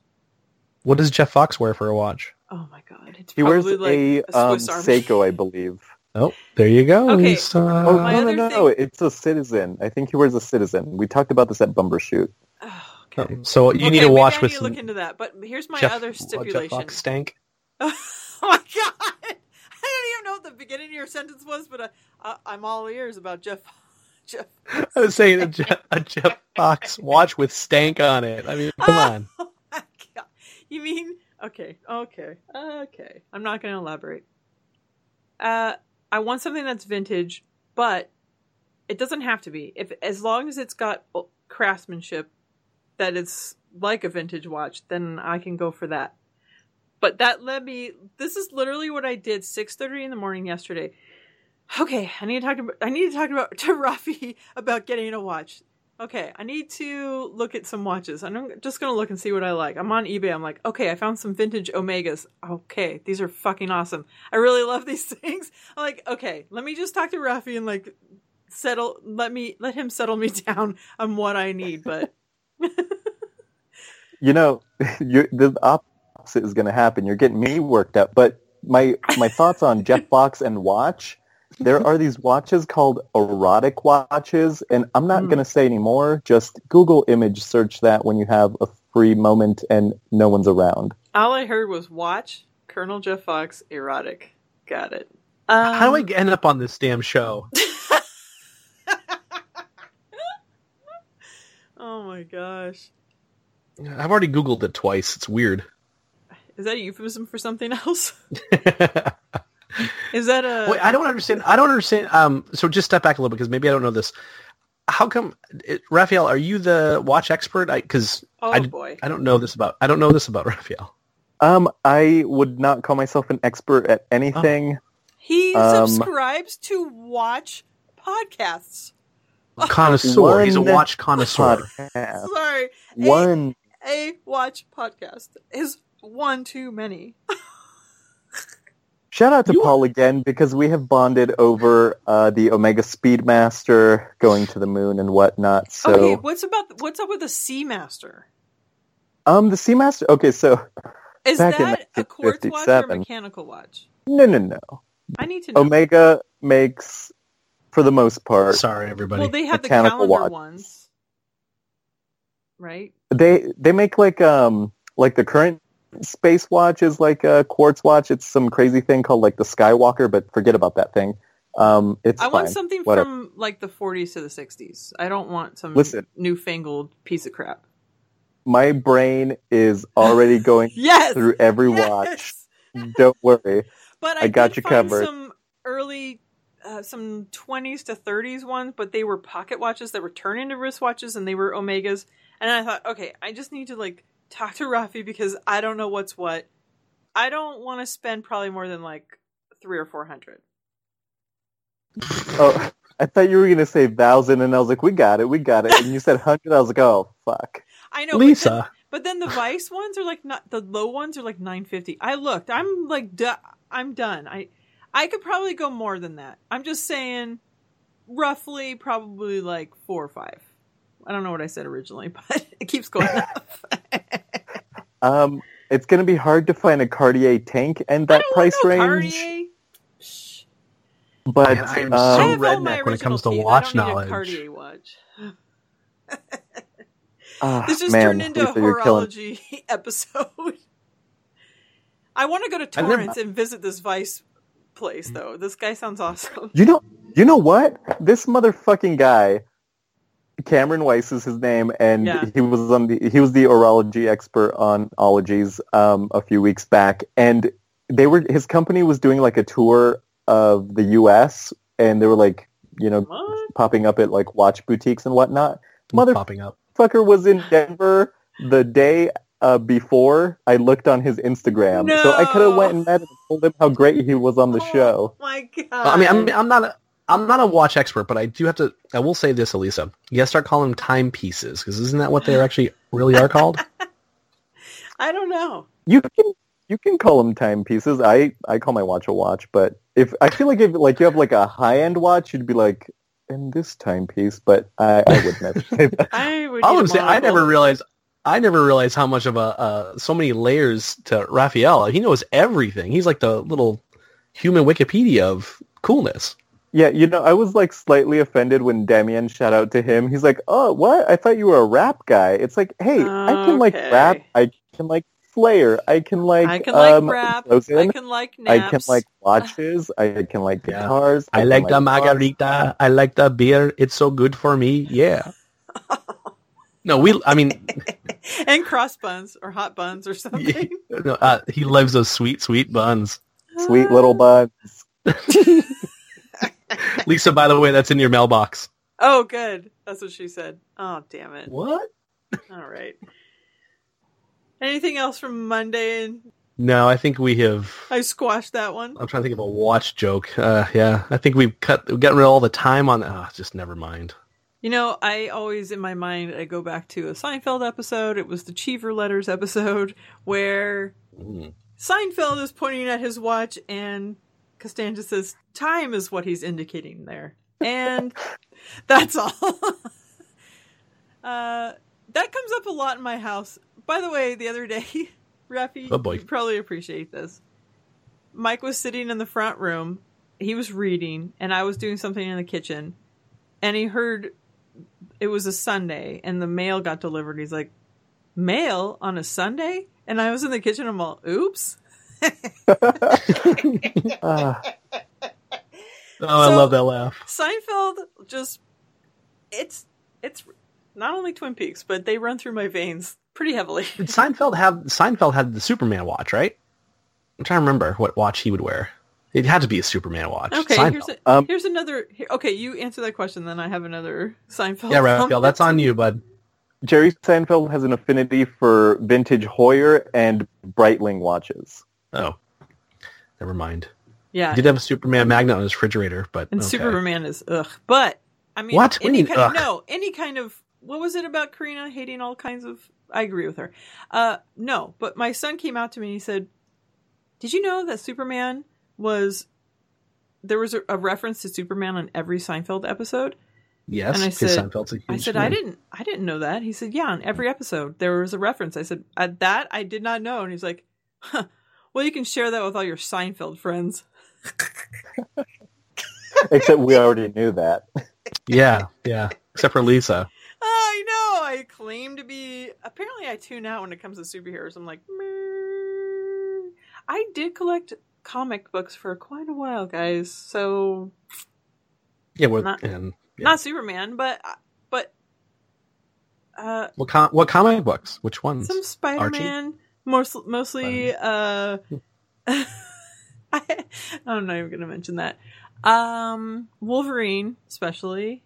What does Jeff Fox wear for a watch? Oh, my God. It's he wears like a, a Swiss um, Seiko, I believe. Oh, there you go. Okay. Lisa. Oh, no, no, no, no. Thing... It's a Citizen. I think he wears a Citizen. We talked about this at Bumbershoot. Oh, okay. Um, so you okay, need a watch I with need some... look into that. But here's my Jeff, other stipulation. Uh, Jeff Fox stank. Oh, my God. I don't even know what the beginning of your sentence was, but I, I, I'm all ears about Jeff. Jeff. I was saying a Jeff, a Jeff Fox watch with stank on it. I mean, come oh, on. Oh my God. You mean okay, okay, okay. I'm not going to elaborate. Uh, I want something that's vintage, but it doesn't have to be. If as long as it's got craftsmanship, that it's like a vintage watch, then I can go for that. But that led me, this is literally what I did six thirty in the morning yesterday. Okay, I need to talk to, I need to talk about, to Rafi about getting a watch. Okay, I need to look at some watches. I'm just going to look and see what I like. I'm on eBay. I'm like, okay, I found some vintage Omegas. Okay, these are fucking awesome. I really love these things. I'm like, okay, let me just talk to Rafi and like settle, let me, let him settle me down on what I need. But, you know, you the op. It is going to happen. You're getting me worked up. But my my thoughts on Jeff Fox and watch, there are these watches called erotic watches, and I'm not mm. going to say anymore. Just Google image search that when you have a free moment and no one's around. All I heard was watch, Colonel Jeff Fox, erotic. Got it. Um, How do I end up on this damn show? Oh my gosh. I've already Googled it twice. It's weird. Is that a euphemism for something else? Is that a... Wait, I don't understand. I don't understand. Um, so just step back a little bit because maybe I don't know this. How come... It, Raphael, are you the watch expert? Because I, oh, I, boy. I don't know this about... I don't know this about Raphael. Um, I would not call myself an expert at anything. Oh. He um, subscribes to watch podcasts. Connoisseur. He's a watch connoisseur. Podcast. Sorry. One. A, a watch podcast. His one too many. Shout out to you Paul are... again because we have bonded over uh, the Omega Speedmaster going to the moon and whatnot. So okay, what's about what's up with the Seamaster? Um, the Seamaster. Okay, so is back that in a quartz watch or a mechanical watch? No, no, no. I need to know. Omega makes, for the most part. Sorry, everybody. Well, they have the calendar watch. ones, right? They they make like um like the current. Space watch is like a quartz watch. It's some crazy thing called like the Skywalker, but forget about that thing. Um, it's I fine. want something Whatever. from like the forties to the sixties. I don't want some Listen, newfangled piece of crap. My brain is already going yes! through every watch. Yes! Don't worry. But I, I got did you find covered. Some early, uh, some twenties to thirties ones, but they were pocket watches that were turned into wristwatches, and they were Omegas. And I thought, okay, I just need to like. Talk to Rafi because I don't know what's what. I don't want to spend probably more than like three or four hundred. Oh, I thought you were going to say thousand, and I was like, we got it, we got it. And you said hundred, I was like, oh, fuck. I know, Lisa. But then, but then the Vice ones are like, not the low ones are like nine fifty. I looked. I'm like, duh, I'm done. I I could probably go more than that. I'm just saying roughly probably like four or five. I don't know what I said originally, but it keeps going up. um, it's going to be hard to find a Cartier tank and that I don't price know range. Cartier. But I am um, so redneck when it comes to watch knowledge. I don't need a Cartier watch. uh, this just man, turned into Lisa, a horology episode. I want to go to Torrance never... and visit this Vice place, though. This guy sounds awesome. You know, you know what? This motherfucking guy. Cameron Weiss is his name, and yeah. he was on the he was the orology expert on Ologies um, a few weeks back, and they were his company was doing like a tour of the U S, and they were like, you know, what? popping up at like watch boutiques and whatnot. Motherfucker was in Denver the day uh, before I looked on his Instagram, no. so I could have went and met him and told him how great he was on the oh, show. My God, I mean, I'm, I'm not. A, I'm not a watch expert, but I do have to... I will say this, Elisa. You got to start calling them timepieces, because isn't that what they actually really are called? I don't know. You can you can call them timepieces. I, I call my watch a watch, but if I feel like if like you have like a high-end watch, you'd be like, and this timepiece, but I, I would never say that. I would All I'm saying, I never realized... I never realized how much of a... Uh, so many layers to Raphael. He knows everything. He's like the little human Wikipedia of coolness. Yeah, you know, I was, like, slightly offended when Damien shout out to him. He's like, oh, what? I thought you were a rap guy. It's like, hey, okay. I can like rap. I can like Slayer. I can like... I can like um, rap. Rosen. I can like naps. I can like watches. I can like guitars. Yeah. I, I like, like the margarita. Cars. I like the beer. It's so good for me. Yeah. No, we... I mean... and cross buns or hot buns or something. Yeah, no, uh, he loves those sweet, sweet buns. Sweet little buns. Lisa, by the way, that's in your mailbox. Oh, good. That's what she said. Oh, damn it. What? All right. Anything else from Monday? No, I think we have... I squashed that one. I'm trying to think of a watch joke. Uh, yeah, I think we've cut, we've gotten rid of all the time on... Oh, just never mind. You know, I always, in my mind, I go back to a Seinfeld episode. It was the Cheever Letters episode where mm. Seinfeld is pointing at his watch and... Costanza says, time is what he's indicating there. And that's all. uh, that comes up a lot in my house. By the way, the other day, Rafi, oh you probably appreciate this. Mike was sitting in the front room. He was reading, and I was doing something in the kitchen. And he heard it was a Sunday, and the mail got delivered. He's like, mail on a Sunday? And I was in the kitchen. I'm all, oops. uh, oh, so, I love that laugh. Seinfeld just it's it's not only Twin Peaks, but they run through my veins pretty heavily. Did Seinfeld have Seinfeld had the Superman watch, right? I'm trying to remember what watch he would wear. It had to be a Superman watch. Okay, here's, a, um, here's another here, okay, you answer that question, then I have another Seinfeld. Yeah, Raphael, comment. That's on you, bud. Jerry Seinfeld has an affinity for vintage Hoyer and Breitling watches. Oh, never mind. Yeah, he did have a Superman magnet on his refrigerator, but and okay. Superman is ugh. But I mean, what? Any kind of, no, any kind of what was it about Karina hating all kinds of? I agree with her. Uh, no, but my son came out to me and he said, "Did you know that Superman was there was a, a reference to Superman on every Seinfeld episode?" Yes, and I said, I said, name. I didn't, I didn't know that. He said, yeah, on every episode there was a reference. I said, at that I did not know. And he's like, huh, well, you can share that with all your Seinfeld friends. Except we already knew that. Yeah, yeah. Except for Lisa. I know. I claim to be. Apparently, I tune out when it comes to superheroes. I'm like, Mmm. I did collect comic books for quite a while, guys. So yeah, we're not- and. Yeah. Not Superman, but but uh, what com- what comic books? Which ones? Some Spider-Man, most, mostly. Uh, I, I'm not even going to mention that. Um, Wolverine, especially.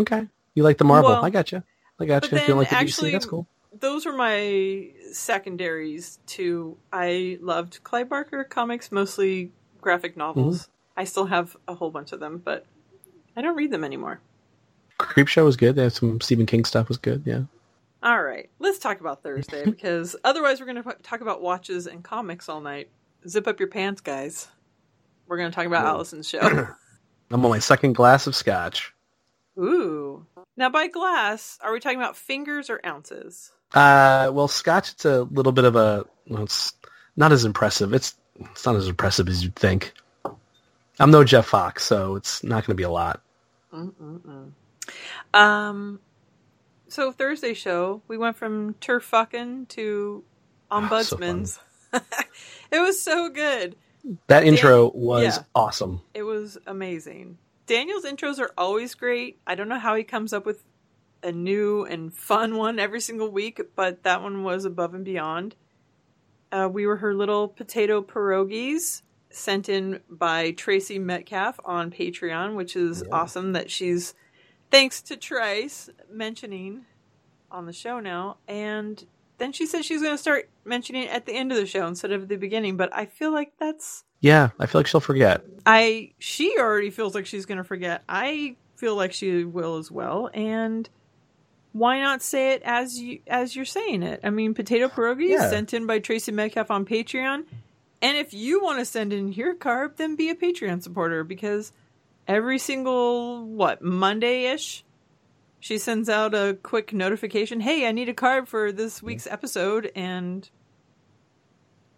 Okay, you like the Marvel? Well, I got gotcha. you. I got gotcha. you. If you like the actually, D C, that's cool. Those were my secondaries too. I loved Clive Barker comics, mostly graphic novels. Mm-hmm. I still have a whole bunch of them, but I don't read them anymore. Creepshow was good. They had some Stephen King stuff was good, yeah. All right, let's talk about Thursday, because otherwise we're going to talk about watches and comics all night. Zip up your pants, guys. We're going to talk about Ooh. Allison's show. I'm on my second glass of scotch. Ooh. Now, by glass, are we talking about fingers or ounces? Uh, well, scotch, it's a little bit of a... Well, it's not as impressive. It's, it's not as impressive as you'd think. I'm no Jeff Fox, so it's not going to be a lot. Mm-mm-mm. Um... So Thursday show, we went from turf fucking to ombudsman's. Oh, so it was so good. That Dan- intro was yeah. awesome. It was amazing. Daniel's intros are always great. I don't know how he comes up with a new and fun one every single week, but that one was above and beyond. Uh, we were her little potato pierogies sent in by Tracy Metcalf on Patreon, which is yeah. awesome that she's... Thanks to Trice mentioning on the show now. And then she said she's going to start mentioning it at the end of the show instead of the beginning. But I feel like that's... Yeah, I feel like she'll forget. I She already feels like she's going to forget. I feel like she will as well. And why not say it as, you, as you're saying it? I mean, potato pierogies yeah. sent in by Tracy Metcalf on Patreon. And if you want to send in your carb, then be a Patreon supporter, because... Every single, what, Monday-ish, she sends out a quick notification. Hey, I need a carb for this week's episode. And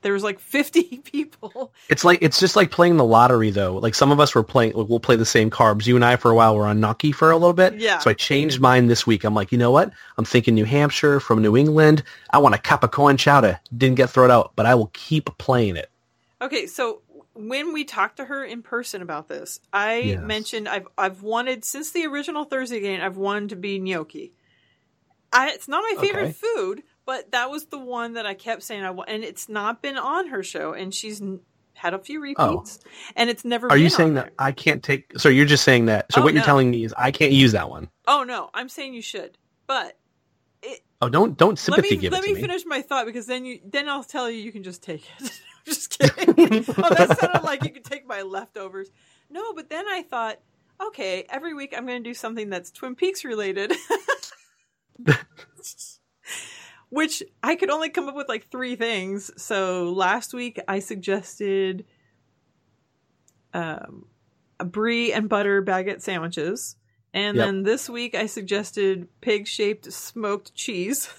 there was like fifty people. It's like it's just like playing the lottery, though. Like some of us were playing, we'll play the same carbs. You and I, for a while, were on Nucky for a little bit. Yeah. So I changed mine this week. I'm like, you know what? I'm thinking New Hampshire from New England. I want a cup of corn chowder. Didn't get thrown out, but I will keep playing it. Okay, so... When we talked to her in person about this, I yes. mentioned I've I've wanted, since the original Thursday game, I've wanted to be gnocchi. I, it's not my favorite okay. food, but that was the one that I kept saying I want. And it's not been on her show, and she's had a few repeats, oh. and it's never Are been you saying on that there. I can't take... So you're just saying that... So oh, what no. you're telling me is I can't use that one. Oh, no. I'm saying you should, but... It, oh, don't don't sympathy let me, give let it to me. Let me finish my thought, because then you then I'll tell you you can just take it. Just kidding. Oh, that sounded like you could take my leftovers. No, but then I thought, okay, every week I'm going to do something that's Twin Peaks related. Which I could only come up with like three things. So last week I suggested um, a brie and butter baguette sandwiches. And yep. then this week I suggested pig-shaped smoked cheese.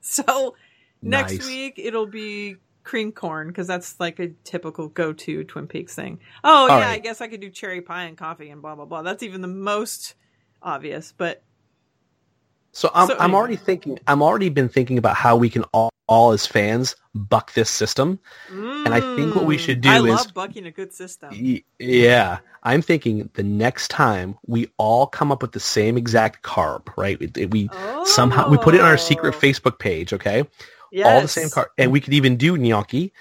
So nice. Next week it'll be... cream corn, because that's like a typical go-to Twin Peaks thing. Oh, all yeah, right. I guess I could do cherry pie and coffee and blah, blah, blah. That's even the most obvious, but... So I'm, so, I'm yeah. already thinking, I'm already been thinking about how we can all, all as fans buck this system. Mm, and I think what we should do I is... I love bucking a good system. Y- yeah. I'm thinking the next time we all come up with the same exact carb, right? We, we oh. somehow, we put it on our secret Facebook page, okay? Yes. All the same card. And we could even do gnocchi.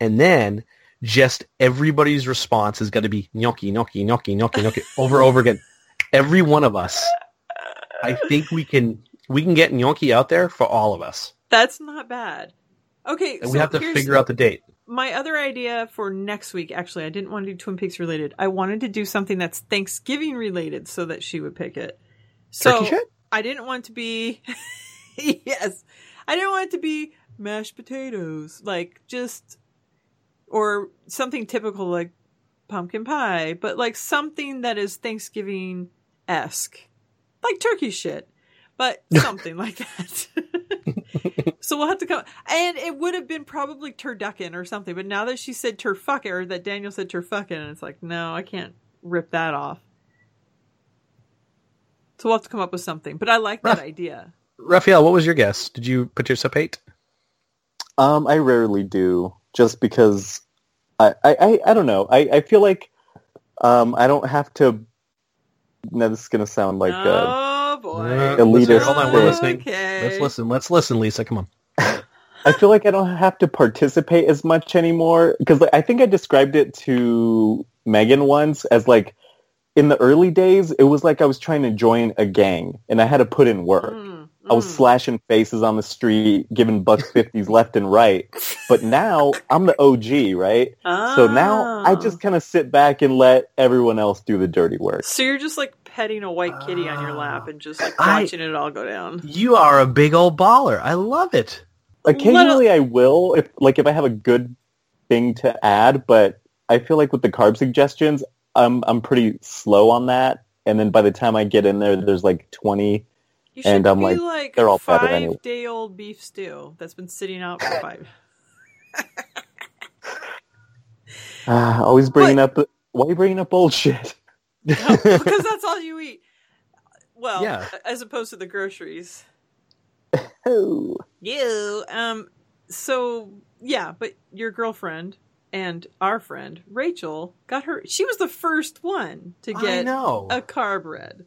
And then just everybody's response is going to be gnocchi, gnocchi, gnocchi, gnocchi, gnocchi, over and over again. Every one of us. I think we can we can get gnocchi out there for all of us. That's not bad. Okay. And so we have to figure out the date. My other idea for next week, actually, I didn't want to do Twin Peaks related. I wanted to do something that's Thanksgiving related so that she would pick it. So Turkey shit? I didn't want to be... yes. I didn't want it to be mashed potatoes, like just, or something typical like pumpkin pie, but like something that is Thanksgiving-esque, like turkey shit, but something like that. So we'll have to come, and it would have been probably turducken or something, but now that she said turfuckin, or that Daniel said turfuckin, and it's like, no, I can't rip that off. So we'll have to come up with something, but I like that Ruff. idea. Rafael, what was your guess? Did you participate? Um, I rarely do, just because I, I, I, I don't know. I, I feel like um, I don't have to. Now this is gonna sound like oh a boy, elitist. Hold on, we're listening. Okay. Let's listen. Let's listen, Lisa. Come on. I feel like I don't have to participate as much anymore, because I think I described it to Megan once as like in the early days, it was like I was trying to join a gang and I had to put in work. Mm. Mm. I was slashing faces on the street, giving buck fifties left and right. But now I'm the O G, right? Oh. So now I just kind of sit back and let everyone else do the dirty work. So you're just like petting a white kitty oh. on your lap and just like watching I, it all go down. You are a big old baller. I love it. Occasionally I will, if like if I have a good thing to add, but I feel like with the carb suggestions, I'm I'm pretty slow on that. And then by the time I get in there, there's like twenty, you and I'm like, like, they're all better anyway. Five-day-old beef stew that's been sitting out for five. uh, always bringing what? up, why are you bringing up old shit? No, because that's all you eat. Well, yeah. As opposed to the groceries. Oh. You. Um, so, yeah, but your girlfriend... And our friend, Rachel, got her... She was the first one to get a carb bread.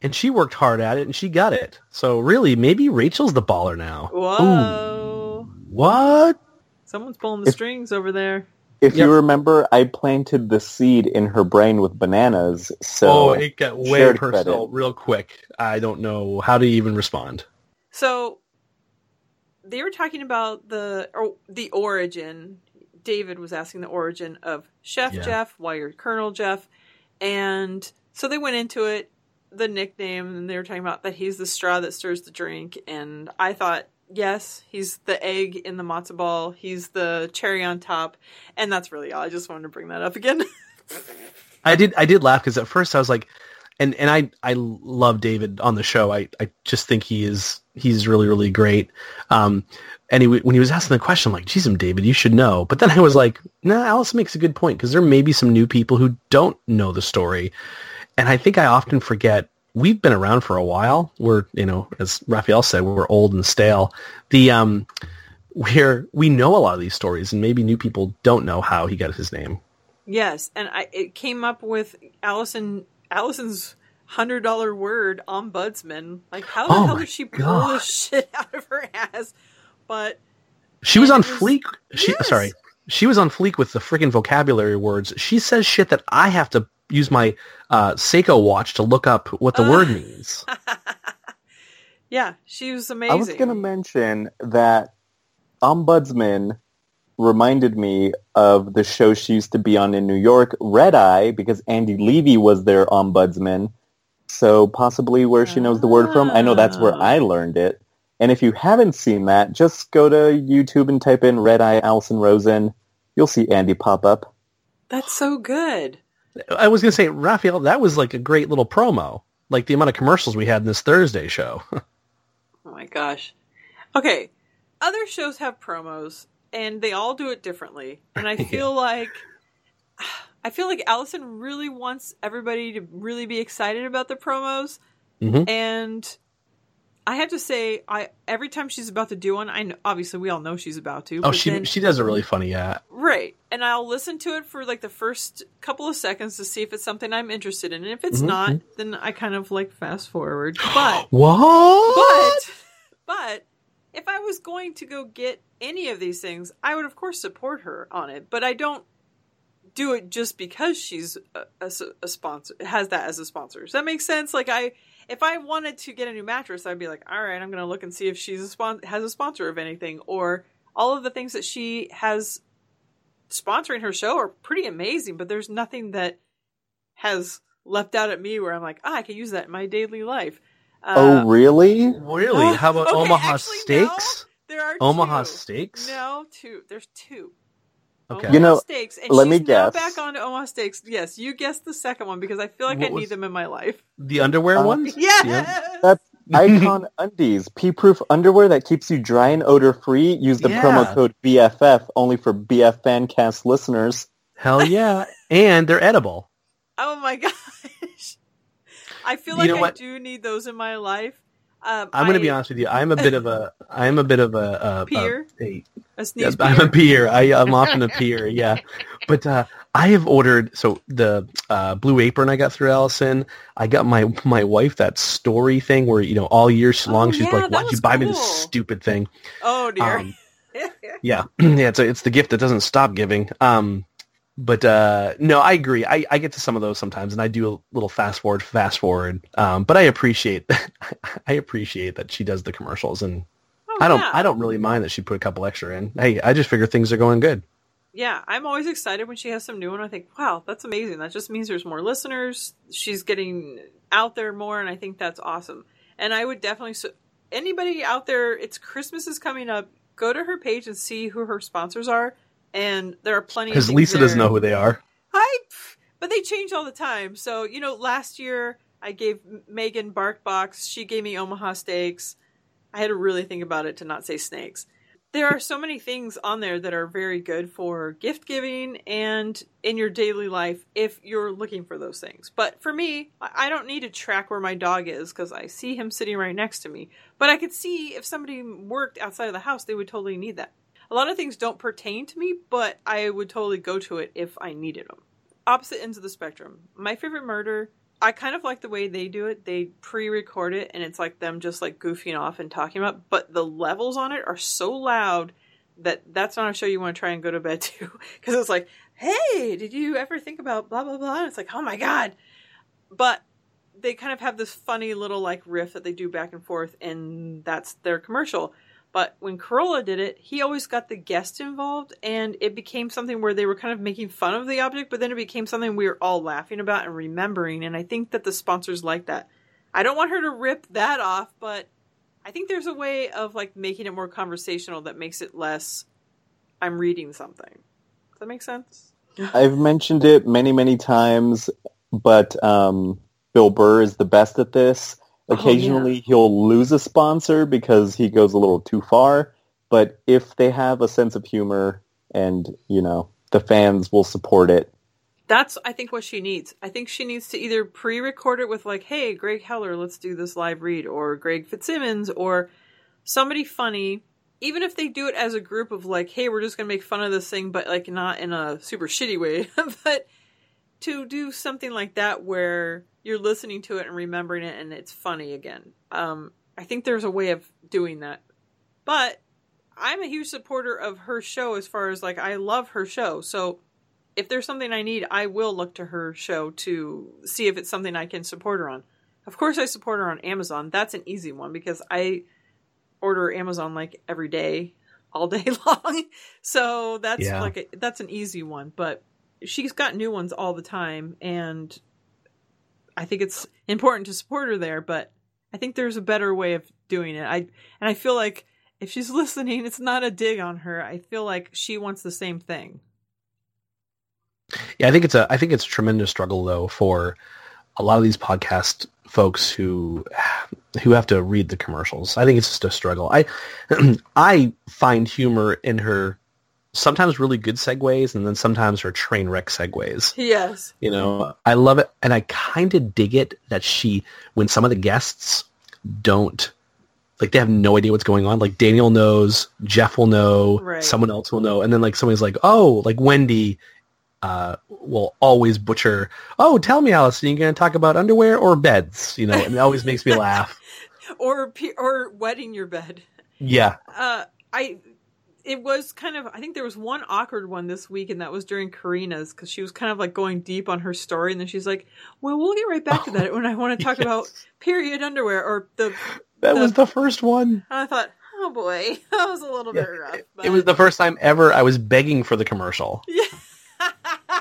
And she worked hard at it, and she got it. So, really, maybe Rachel's the baller now. Whoa. Ooh. What? Someone's pulling the if, strings over there. If yep. you remember, I planted the seed in her brain with bananas, so... Oh, it got way personal credit. Real quick. I don't know how to even respond. So, they were talking about the or, the origin... David was asking the origin of Chef yeah. Jeff, why you're Colonel Jeff. And so they went into it, the nickname, and they were talking about that he's the straw that stirs the drink. And I thought, yes, he's the egg in the matzo ball. He's the cherry on top. And that's really all. I just wanted to bring that up again. I did I did laugh because at first I was like, and, and I, I love David on the show. I, I just think he is he's really, really great. Um And he, when he was asking the question, I'm like, geez, David, you should know. But then I was like, nah, Allison makes a good point because there may be some new people who don't know the story. And I think I often forget we've been around for a while. We're, you know, as Rafael said, we're old and stale. The um, where we know a lot of these stories and maybe new people don't know how he got his name. Yes. And I, it came up with Allison, Allison's one hundred dollar word, ombudsman. Like, how the oh hell did she pull this shit out of her ass? But she was on was, fleek. She, yes. Sorry. She was on fleek with the freaking vocabulary words. She says shit that I have to use my uh, Seiko watch to look up what the uh, word means. Yeah, she was amazing. I was going to mention that Ombudsman reminded me of the show she used to be on in New York, Red Eye, because Andy Levy was their Ombudsman. So possibly where she knows the word from. I know that's where I learned it. And if you haven't seen that, just go to YouTube and type in Red Eye Allison Rosen. You'll see Andy pop up. That's so good. I was going to say, Raphael, that was like a great little promo. Like the amount of commercials we had in this Thursday show. Oh my gosh. Okay. Other shows have promos and they all do it differently. And I feel yeah. like... I feel like Allison really wants everybody to really be excited about the promos. Mm-hmm. And... I have to say, I every time she's about to do one, I know, obviously we all know she's about to. Oh, but she then, she does a really funny ad. Right. And I'll listen to it for like the first couple of seconds to see if it's something I'm interested in. And if it's mm-hmm. not, then I kind of like fast forward. But what? But but if I was going to go get any of these things, I would of course support her on it. But I don't do it just because she's a, a, a sponsor has that as a sponsor. Does that make sense? Like I. If I wanted to get a new mattress, I'd be like, all right, I'm going to look and see if she's a spon- has a sponsor of anything. Or all of the things that she has sponsoring her show are pretty amazing, but there's nothing that has leapt out at me where I'm like, ah, I can use that in my daily life. Uh, oh, really? Really? How about okay, Omaha actually, Steaks? No, there are Omaha two. Steaks? No, two. There's two. Okay. Omaha you know, Steaks. And let she's me guess. Now back on to Omaha Steaks. Yes, you guessed the second one because I feel like what I need them in my life. The underwear uh, ones? Yes! Yeah. That's Icon Undies. Pee-proof underwear that keeps you dry and odor-free. Use the yeah. promo code B F F only for B F Fancast listeners. Hell yeah. And they're edible. Oh my gosh. I feel like you know I what? do need those in my life. Um, I'm going to be honest with you. I'm a bit of a. I'm a bit of a, a peer. A, a, a sneeze. I'm peer. a peer. I, I'm often a peer. Yeah, but uh, I have ordered. So the uh, blue apron I got through Allison. I got my my wife that story thing where you know all year long oh, she's yeah, like, "Why'd you buy cool. me this stupid thing?" Oh dear. Um, yeah, yeah. It's a, it's the gift that doesn't stop giving. Um, But uh, no, I agree. I, I get to some of those sometimes, and I do a little fast forward, fast forward. Um, but I appreciate, I appreciate that she does the commercials, and oh, I don't, yeah. I don't really mind that she put a couple extra in. Hey, I just figure things are going good. Yeah, I'm always excited when she has some new one. I think, wow, that's amazing. That just means there's more listeners. She's getting out there more, and I think that's awesome. And I would definitely, so anybody out there, it's Christmas is coming up. Go to her page and see who her sponsors are. And there are plenty of things. Because Lisa doesn't know who they are. I, but they change all the time. So, you know, last year I gave Megan BarkBox. She gave me Omaha Steaks. I had to really think about it to not say snakes. There are so many things on there that are very good for gift giving and in your daily life if you're looking for those things. But for me, I don't need to track where my dog is because I see him sitting right next to me. But I could see if somebody worked outside of the house, they would totally need that. A lot of things don't pertain to me, but I would totally go to it if I needed them. Opposite ends of the spectrum. My Favorite Murder, I kind of like the way they do it. They pre-record it, and it's like them just like goofing off and talking about, but the levels on it are so loud that that's not a show you want to try and go to bed to. Because it's like, hey, did you ever think about blah, blah, blah? And it's like, oh my God. But they kind of have this funny little like riff that they do back and forth, and that's their commercial. But when Carolla did it, he always got the guest involved, and it became something where they were kind of making fun of the object, but then it became something we were all laughing about and remembering, and I think that the sponsors like that. I don't want her to rip that off, but I think there's a way of like making it more conversational that makes it less, I'm reading something. Does that make sense? I've mentioned it many, many times, but um, Bill Burr is the best at this. Occasionally, oh, yeah. he'll lose a sponsor because he goes a little too far. But if they have a sense of humor and, you know, the fans will support it. That's, I think, what she needs. I think she needs to either pre-record it with like, hey, Greg Heller, let's do this live read, or Greg Fitzsimmons, or somebody funny. Even if they do it as a group of like, hey, we're just going to make fun of this thing, but like not in a super shitty way. But to do something like that where you're listening to it and remembering it and it's funny again. Um, I think there's a way of doing that. But I'm a huge supporter of her show as far as like, I love her show. So if there's something I need, I will look to her show to see if it's something I can support her on. Of course I support her on Amazon. That's an easy one because I order Amazon like every day, all day long. So that's yeah. like, a, that's an easy one, but she's got new ones all the time, and I think it's important to support her there, but I think there's a better way of doing it. I and I feel like if she's listening, it's not a dig on her. I feel like she wants the same thing. Yeah, I think it's a I think it's a tremendous struggle though for a lot of these podcast folks who who have to read the commercials. I think it's just a struggle. I I find humor in her sometimes really good segues, and then sometimes her train wreck segues. Yes. You know, I love it. And I kind of dig it that she, when some of the guests don't, like they have no idea what's going on. Like Daniel knows, Jeff will know, right. Someone else will know. And then like somebody's like, oh, like Wendy uh, will always butcher, oh, tell me, Allison, you're going to talk about underwear or beds? You know, and it always makes me laugh. Or, or wetting your bed. Yeah. Uh, I... It was kind of, I think there was one awkward one this week, and that was during Karina's, because she was kind of like going deep on her story, and then she's like, well, we'll get right back to that when I want to talk yes. about period underwear or the... That the, was the first one. And I thought, oh boy, that was a little yeah. bit rough. But... It was the first time ever I was begging for the commercial. Yeah.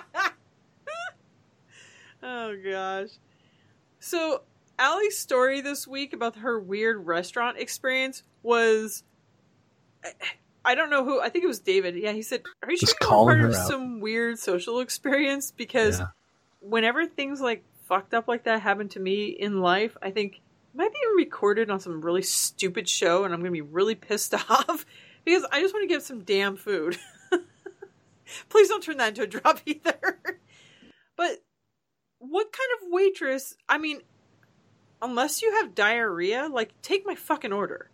Oh gosh. So Allie's story this week about her weird restaurant experience was... I don't know who, I think it was David. Yeah, he said, are you sure you're part of some weird social experience? Because yeah. whenever things like fucked up like that happen to me in life, I think, am I being recorded on some really stupid show and I'm going to be really pissed off? Because I just want to get some damn food. Please don't turn that into a drop either. But what kind of waitress, I mean, unless you have diarrhea, like take my fucking order.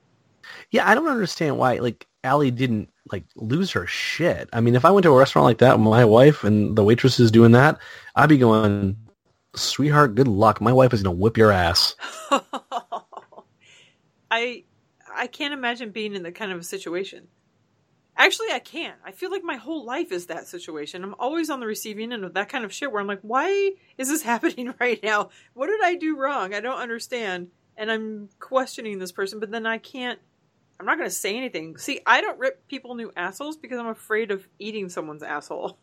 Yeah, I don't understand why, like, Allie didn't like lose her shit. I mean, if I went to a restaurant like that with my wife and the waitress is doing that, I'd be going, sweetheart, good luck. My wife is going to whip your ass. I I can't imagine being in that kind of a situation. Actually, I can't. I feel like my whole life is that situation. I'm always on the receiving end of that kind of shit where I'm like, why is this happening right now? What did I do wrong? I don't understand. And I'm questioning this person, but then I can't, I'm not going to say anything. See, I don't rip people new assholes because I'm afraid of eating someone's asshole.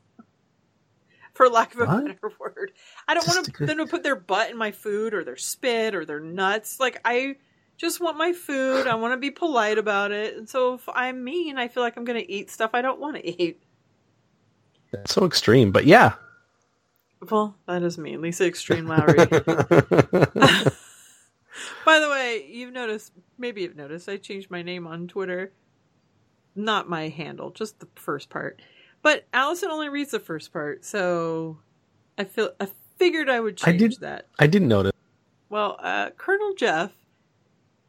For lack of a what? better word. I don't want to, them to put their butt in my food or their spit or their nuts. Like, I just want my food. I want to be polite about it. And so if I'm mean, I feel like I'm going to eat stuff I don't want to eat. That's so extreme, but yeah. Well, that is me. Lisa Extreme Lowry. By the way, you've noticed, maybe you've noticed, I changed my name on Twitter. Not my handle, just the first part. But Allison only reads the first part, so I feel I figured I would change I did, that. I didn't notice. Well, uh, Colonel Jeff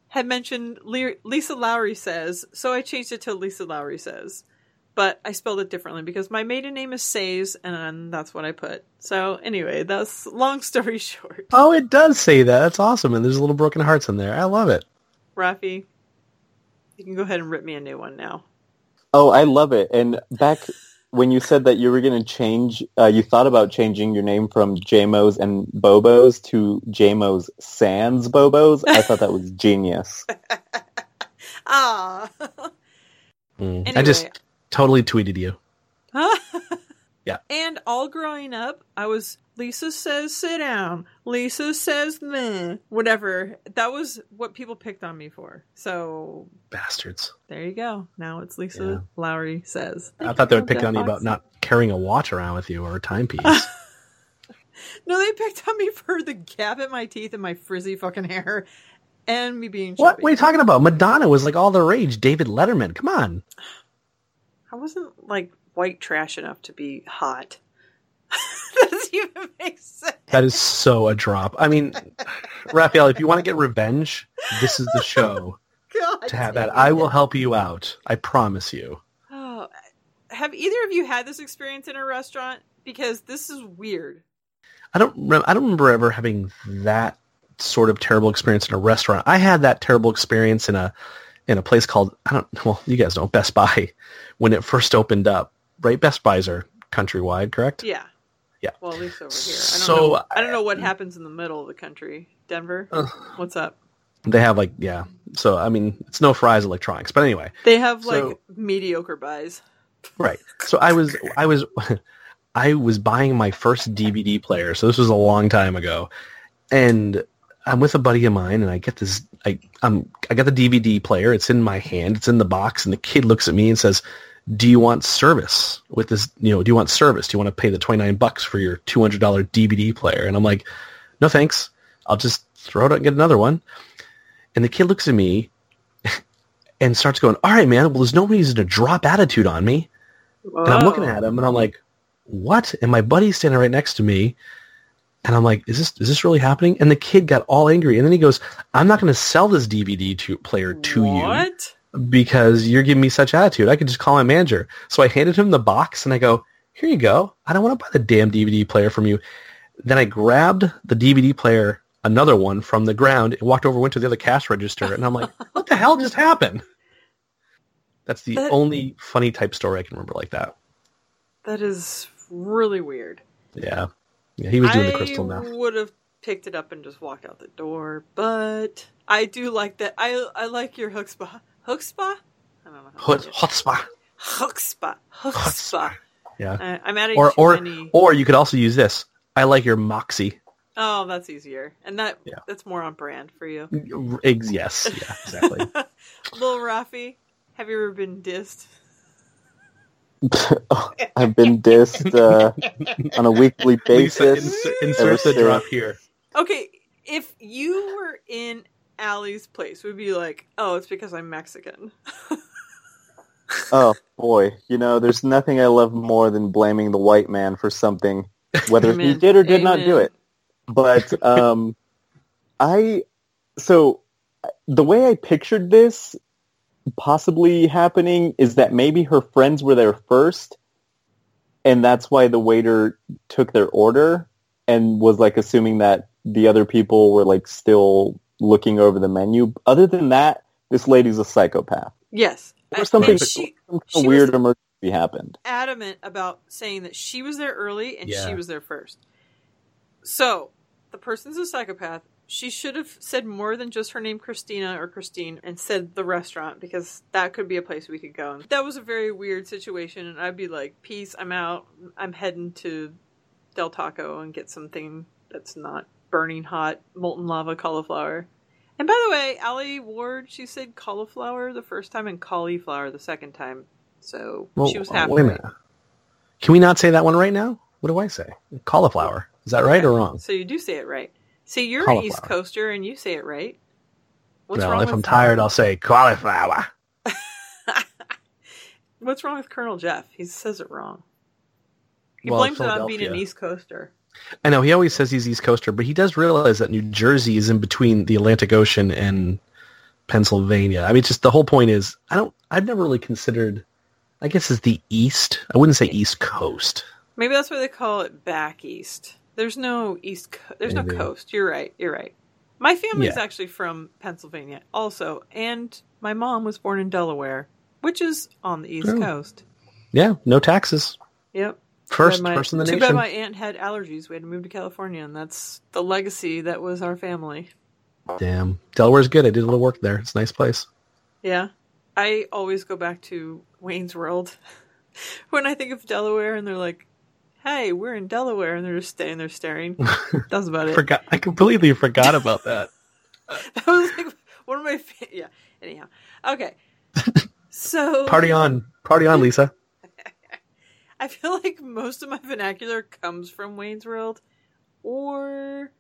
had mentioned Le- Lisa Lawrie says, so I changed it to Lisa Lawrie says. But I spelled it differently because my maiden name is Says, and that's what I put. So anyway, that's long story short. Oh, it does say that. That's awesome. And there's a little broken hearts in there. I love it. Rafi, you can go ahead and rip me a new one now. Oh, I love it. And back when you said that you were going to change, uh, you thought about changing your name from J-Mo's and Bobo's to J-Mo's Sans Bobo's. I thought that was genius. Ah. mm. Anyway. I just... Totally tweeted you. Yeah. And all growing up, I was, Lisa says sit down. Lisa says meh. Whatever. That was what people picked on me for. So. Bastards. There you go. Now it's Lisa yeah. Lowry says. I thought they would pick on you about not carrying a watch around with you or a timepiece. No, they picked on me for the gap in my teeth and my frizzy fucking hair. And me being chubby. What? What are you talking about? Madonna was like all the rage. David Letterman. Come on. I wasn't, like, white trash enough to be hot. That doesn't even make sense. That is so a drop. I mean, Raphael, if you want to get revenge, this is the show God to have that. It. I will help you out. I promise you. Oh, have either of you had this experience in a restaurant? Because this is weird. I don't, rem- I don't remember ever having that sort of terrible experience in a restaurant. I had that terrible experience in a... in a place called, I don't, well, you guys know, Best Buy, when it first opened up, right? Best Buys are countrywide, correct? Yeah. Yeah. Well, at least over here. I don't so, know, I don't know what happens in the middle of the country. Denver, uh, what's up? They have like, yeah. So, I mean, it's no fries electronics, but anyway. They have so, like mediocre buys. Right. So I was, I was, I was buying my first D V D player. So this was a long time ago. And I'm with a buddy of mine, and I get this. I um, I got the D V D player. It's in my hand. It's in the box, and the kid looks at me and says, "Do you want service with this? You know, do you want service? Do you want to pay the twenty-nine bucks for your two hundred dollars D V D player?" And I'm like, "No, thanks. I'll just throw it out and get another one." And the kid looks at me and starts going, "All right, man. Well, there's no reason to drop attitude on me." Wow. And I'm looking at him, and I'm like, "What?" And my buddy's standing right next to me. And I'm like, is this is this really happening? And the kid got all angry. And then he goes, I'm not going to sell this D V D to, player to what? you because you're giving me such attitude. I could just call my manager. So I handed him the box, and I go, here you go. I don't want to buy the damn D V D player from you. Then I grabbed the D V D player, another one, from the ground, and walked over, went to the other cash register. And I'm like, what the hell just happened? That's the that, only funny type story I can remember like that. That is really weird. Yeah. Yeah, he was doing I the crystal meth. I would have picked it up and just walked out the door, but I do like that. I I like your chutzpah. Chutzpah? I don't know. Chutzpah. Chutzpah. Chutzpah. Yeah. I, I'm at it. Or or many... or you could also use this. I like your moxie. Oh, that's easier, and that yeah. that's more on brand for you. Yes. Yeah. Exactly. Lil Rafi, have you ever been dissed? I've been dissed uh, on a weekly basis. Lisa, insert the drop here. Okay, if you were in Allie's place, we'd be like, oh, it's because I'm Mexican. Oh, boy. You know, there's nothing I love more than blaming the white man for something, whether Amen. he did or did Amen. not do it. But um, I... So, the way I pictured this... possibly happening is that maybe her friends were there first, and that's why the waiter took their order and was like assuming that the other people were like still looking over the menu. Other than that, this lady's a psychopath. Yes, Or something she, some kind of weird emergency happened. Adamant about saying that she was there early and yeah. she was there first. So the person's a psychopath. She should have said more than just her name, Christina or Christine, and said the restaurant, because that could be a place we could go. And that was a very weird situation, and I'd be like, peace, I'm out. I'm heading to Del Taco and get something that's not burning hot, molten lava cauliflower. And by the way, Allie Ward, she said cauliflower the first time and cauliflower the second time. So well, she was happy. Wait a minute. Can we not say that one right now? What do I say? Cauliflower. Is that right okay. or wrong? So you do say it right. See, you're an East Coaster, and you say it right. What's well, wrong if with I'm that? Tired, I'll say cauliflower. What's wrong with Colonel Jeff? He says it wrong. He well, blames it on being an East Coaster. I know. He always says he's East Coaster, but he does realize that New Jersey is in between the Atlantic Ocean and Pennsylvania. I mean, just the whole point is, I don't, I've never really considered, I guess it's the East. I wouldn't say East Coast. Maybe that's why they call it back East. There's no east. Co- there's Maybe. no coast. You're right. You're right. My family's yeah. actually from Pennsylvania, also, and my mom was born in Delaware, which is on the east oh. coast. Yeah, no taxes. Yep. First my, person in the nation. Too bad my aunt had allergies. We had to move to California, and that's the legacy that was our family. Damn, Delaware's good. I did a little work there. It's a nice place. Yeah, I always go back to Wayne's World when I think of Delaware, and they're like, hey, we're in Delaware, and they're just staying there staring. That's about it. Forgot, I completely forgot about that. That was like one of my fa- yeah. Anyhow, okay. So party on, party on, Lisa. I feel like most of my vernacular comes from Wayne's World, or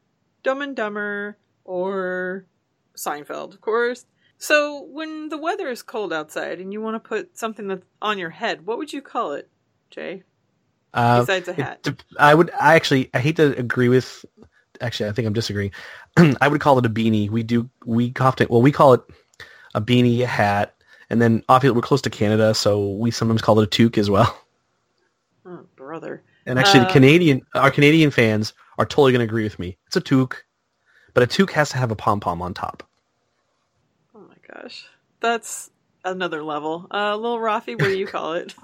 Dumb and Dumber, or Seinfeld, of course. So when the weather is cold outside and you want to put something that's on your head, what would you call it, Jay? Uh, Besides a hat, it, I would. I actually. I hate to agree with. Actually, I think I'm disagreeing. I would call it a beanie. We do. We often. Well, we call it a beanie, a hat, and then obviously we're close to Canada, so we sometimes call it a toque as well. Oh, brother! And actually, uh, the Canadian, our Canadian fans are totally going to agree with me. It's a toque, but a toque has to have a pom pom on top. Oh my gosh, that's another level. Uh, Lil Rafi, what do you call it?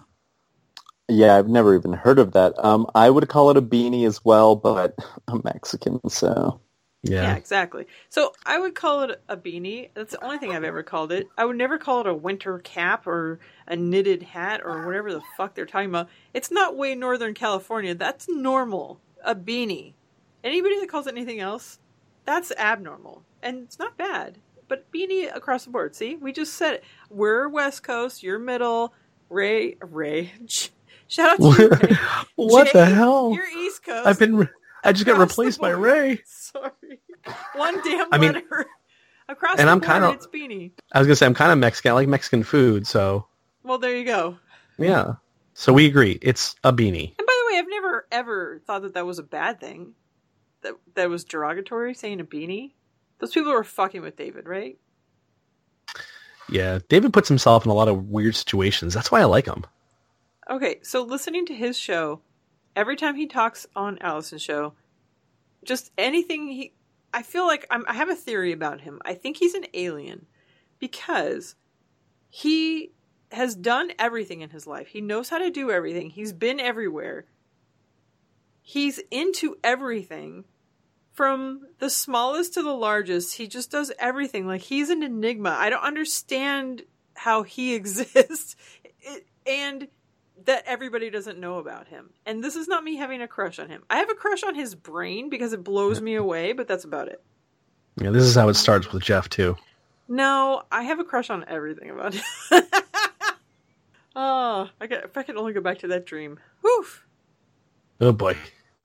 Yeah, I've never even heard of that. Um, I would call it a beanie as well, but I'm Mexican, so... Yeah. yeah, exactly. So I would call it a beanie. That's the only thing I've ever called it. I would never call it a winter cap or a knitted hat or whatever the fuck they're talking about. It's not way Northern California. That's normal. A beanie. Anybody that calls it anything else, that's abnormal. And it's not bad. But beanie across the board, see? We just said it. We're West Coast, you're middle, Ray... Ray... Shout out to you, Ray. What Jay, the hell? You're East Coast. I've been. Re- I just got replaced by Ray. Sorry. One damn I mean, letter. Across and the I'm board, kinda, it's beanie. I was gonna say I'm kind of Mexican. I like Mexican food, so. Well, there you go. Yeah. So we agree. It's a beanie. And by the way, I've never ever thought that that was a bad thing. That that was derogatory saying a beanie. Those people were fucking with David, right? Yeah, David puts himself in a lot of weird situations. That's why I like him. Okay, so listening to his show, every time he talks on Allison's show, just anything he... I feel like I'm, I have a theory about him. I think he's an alien because he has done everything in his life. He knows how to do everything. He's been everywhere. He's into everything from the smallest to the largest. He just does everything. Like, he's an enigma. I don't understand how he exists. It, and... that everybody doesn't know about him. And this is not me having a crush on him. I have a crush on his brain because it blows me away, but that's about it. Yeah, this is how it starts with Jeff, too. No, I have a crush on everything about him. oh, I could, if I could only go back to that dream. Woof. Oh, boy.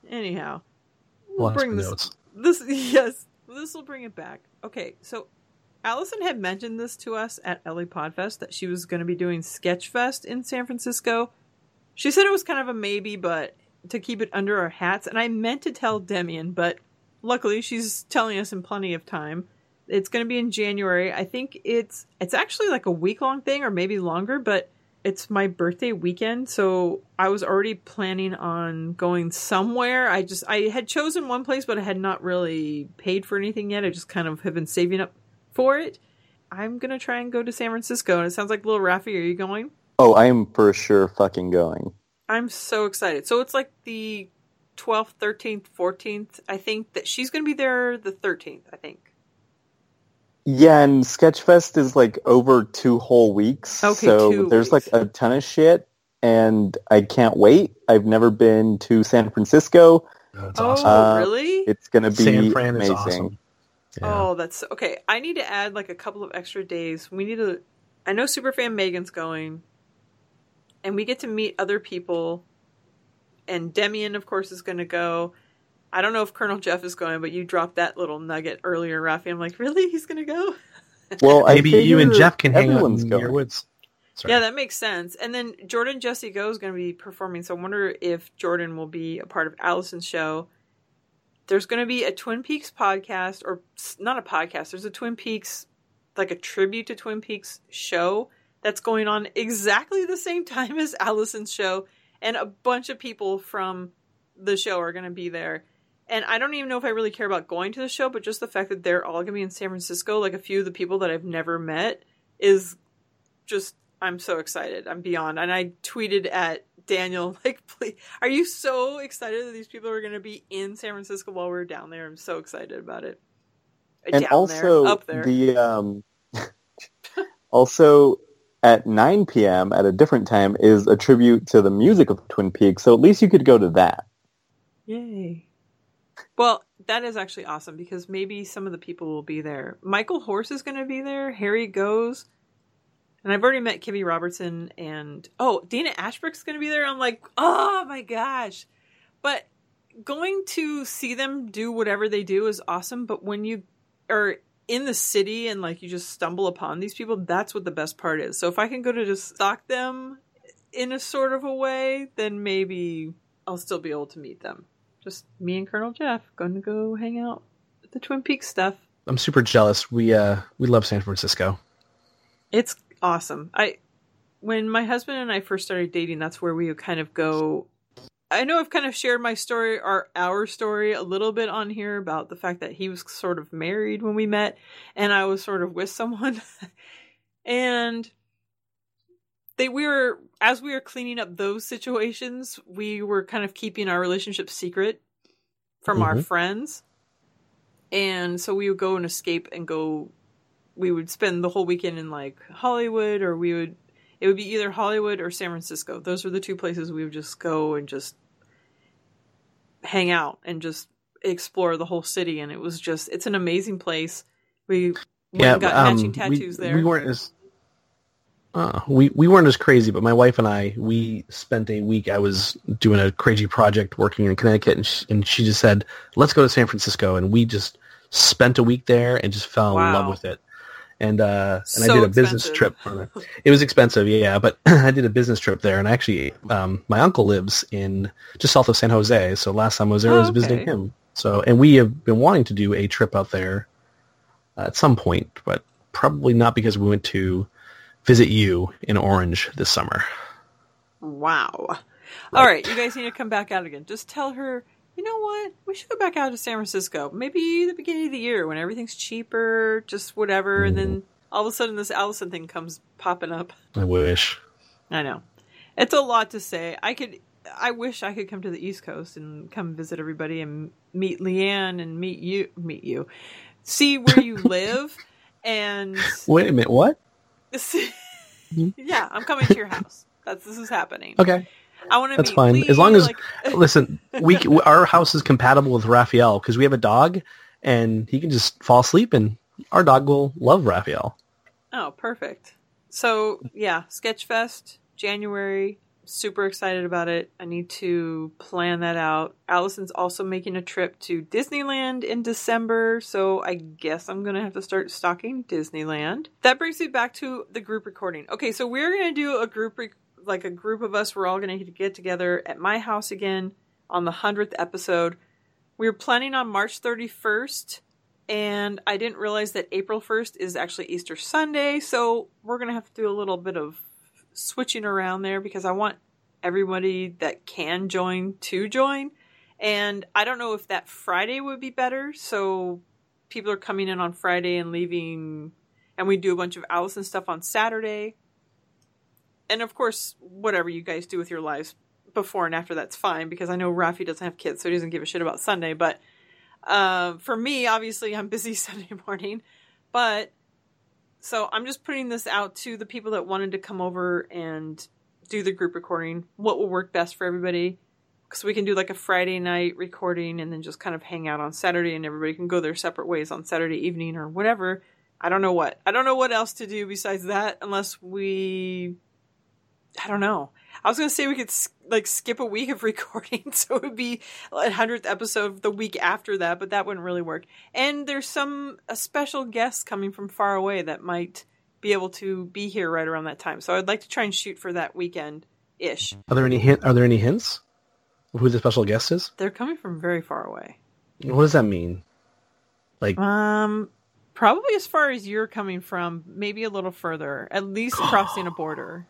Anyhow. We'll Lots bring this, notes. this... Yes, this will bring it back. Okay, so Allison had mentioned this to us at L A Podfest, that she was going to be doing Sketchfest in San Francisco. She said it was kind of a maybe, but to keep it under our hats. And I meant to tell Demian, but luckily she's telling us in plenty of time. It's going to be in January. I think it's it's actually like a week-long thing or maybe longer, but it's my birthday weekend. So I was already planning on going somewhere. I just I had chosen one place, but I had not really paid for anything yet. I just kind of have been saving up for it. I'm going to try and go to San Francisco. And it sounds like little Rafi, are you going? Oh, I am for sure fucking going. I'm so excited. So it's like the twelfth, thirteenth, fourteenth. I think that she's going to be there the thirteenth, I think. Yeah, and Sketchfest is like over two whole weeks. Okay, so two there's weeks. like a ton of shit, and I can't wait. I've never been to San Francisco. That's awesome. Oh, really? Uh, it's going to be San Fran amazing. Is awesome. Yeah. Oh, that's okay. I need to add like a couple of extra days. We need to. I know Superfan Megan's going, and we get to meet other people. And Demian, of course, is going to go. I don't know if Colonel Jeff is going, but you dropped that little nugget earlier, Rafi. I'm like, really? He's going to go? Well, maybe you and Jeff can hang out in your woods. Sorry. Yeah, that makes sense. And then Jordan Jesse Go is going to be performing, so I wonder if Jordan will be a part of Allison's show. There's going to be a Twin Peaks podcast, or not a podcast, there's a Twin Peaks, like a tribute to Twin Peaks show that's going on exactly the same time as Allison's show, and a bunch of people from the show are going to be there. And I don't even know if I really care about going to the show, but just the fact that they're all going to be in San Francisco, like a few of the people that I've never met, is just... I'm so excited. I'm beyond. And I tweeted at Daniel, like, please, are you so excited that these people are going to be in San Francisco while we're down there? I'm so excited about it. And down also, there, up there. The, um, also, at nine p.m. at a different time is a tribute to the music of Twin Peaks. So at least you could go to that. Yay. Well, that is actually awesome because maybe some of the people will be there. Michael Horse is going to be there. Harry Goes. And I've already met Kimmy Robertson and, oh, Dana Ashbrook's going to be there. I'm like, oh my gosh. But going to see them do whatever they do is awesome. But when you are in the city and like you just stumble upon these people, that's what the best part is. So if I can go to just stalk them in a sort of a way, then maybe I'll still be able to meet them. Just me and Colonel Jeff going to go hang out at the Twin Peaks stuff. I'm super jealous. We, uh, we love San Francisco. It's awesome. I, when my husband and I first started dating, that's where we would kind of go. I know I've kind of shared my story or our story a little bit on here about the fact that he was sort of married when we met and I was sort of with someone and they, we were, as we were cleaning up those situations, we were kind of keeping our relationship secret from mm-hmm. our friends. And so we would go and escape and go, we would spend the whole weekend in like Hollywood or we would, it would be either Hollywood or San Francisco. Those were the two places we would just go and just hang out and just explore the whole city. And it was just, it's an amazing place. We yeah, got um, matching tattoos we, there. We weren't as, uh, we, we weren't as crazy, but my wife and I, we spent a week, I was doing a crazy project working in Connecticut and she, and she just said, let's go to San Francisco. And we just spent a week there and just fell wow. in love with it. And uh, and so I did a business expensive. trip. On it. It was expensive, yeah, but I did a business trip there. And actually, um, my uncle lives in just south of San Jose. So last time I was there, oh, I was okay. visiting him. So, and we have been wanting to do a trip out there uh, at some point, but probably not because we went to visit you in Orange this summer. Wow. Right. All right, you guys need to come back out again. Just tell her, you know what? We should go back out to San Francisco. Maybe the beginning of the year when everything's cheaper, just whatever. Mm. And then all of a sudden this Allison thing comes popping up. I wish. I know. It's a lot to say. I could. I wish I could come to the East Coast and come visit everybody and meet Leanne and meet you. Meet you. See where you live. And wait a minute. What? Yeah, I'm coming to your house. That's This is happening. Okay. I want to That's meet fine. Lee, as long as, like... listen, we our house is compatible with Raphael because we have a dog and he can just fall asleep and our dog will love Raphael. Oh, perfect. So, yeah, Sketchfest, January. Super excited about it. I need to plan that out. Allison's also making a trip to Disneyland in December, so I guess I'm going to have to start stalking Disneyland. That brings me back to the group recording. Okay, so we're going to do a group recording. Like a group of us, we're all going to get together at my house again on the hundredth episode. We were planning on March thirty-first, and I didn't realize that April first is actually Easter Sunday. So we're going to have to do a little bit of switching around there because I want everybody that can join to join. And I don't know if that Friday would be better. So people are coming in on Friday and leaving... and we do a bunch of Allison stuff on Saturday. And of course, whatever you guys do with your lives before and after, that's fine, because I know Rafi doesn't have kids, so he doesn't give a shit about Sunday. But uh, for me, obviously, I'm busy Sunday morning. But so I'm just putting this out to the people that wanted to come over and do the group recording, what will work best for everybody. Because we can do like a Friday night recording and then just kind of hang out on Saturday, and everybody can go their separate ways on Saturday evening or whatever. I don't know what. I don't know what else to do besides that, unless we... I don't know. I was going to say we could like skip a week of recording, so it would be a hundredth episode the week after that, but that wouldn't really work. And there's some a special guest coming from far away that might be able to be here right around that time. So I'd like to try and shoot for that weekend-ish. Are there any hint, Are there any hints? Who the special guest is? They're coming from very far away. What does that mean? Like, um, probably as far as you're coming from, maybe a little further, at least crossing a border.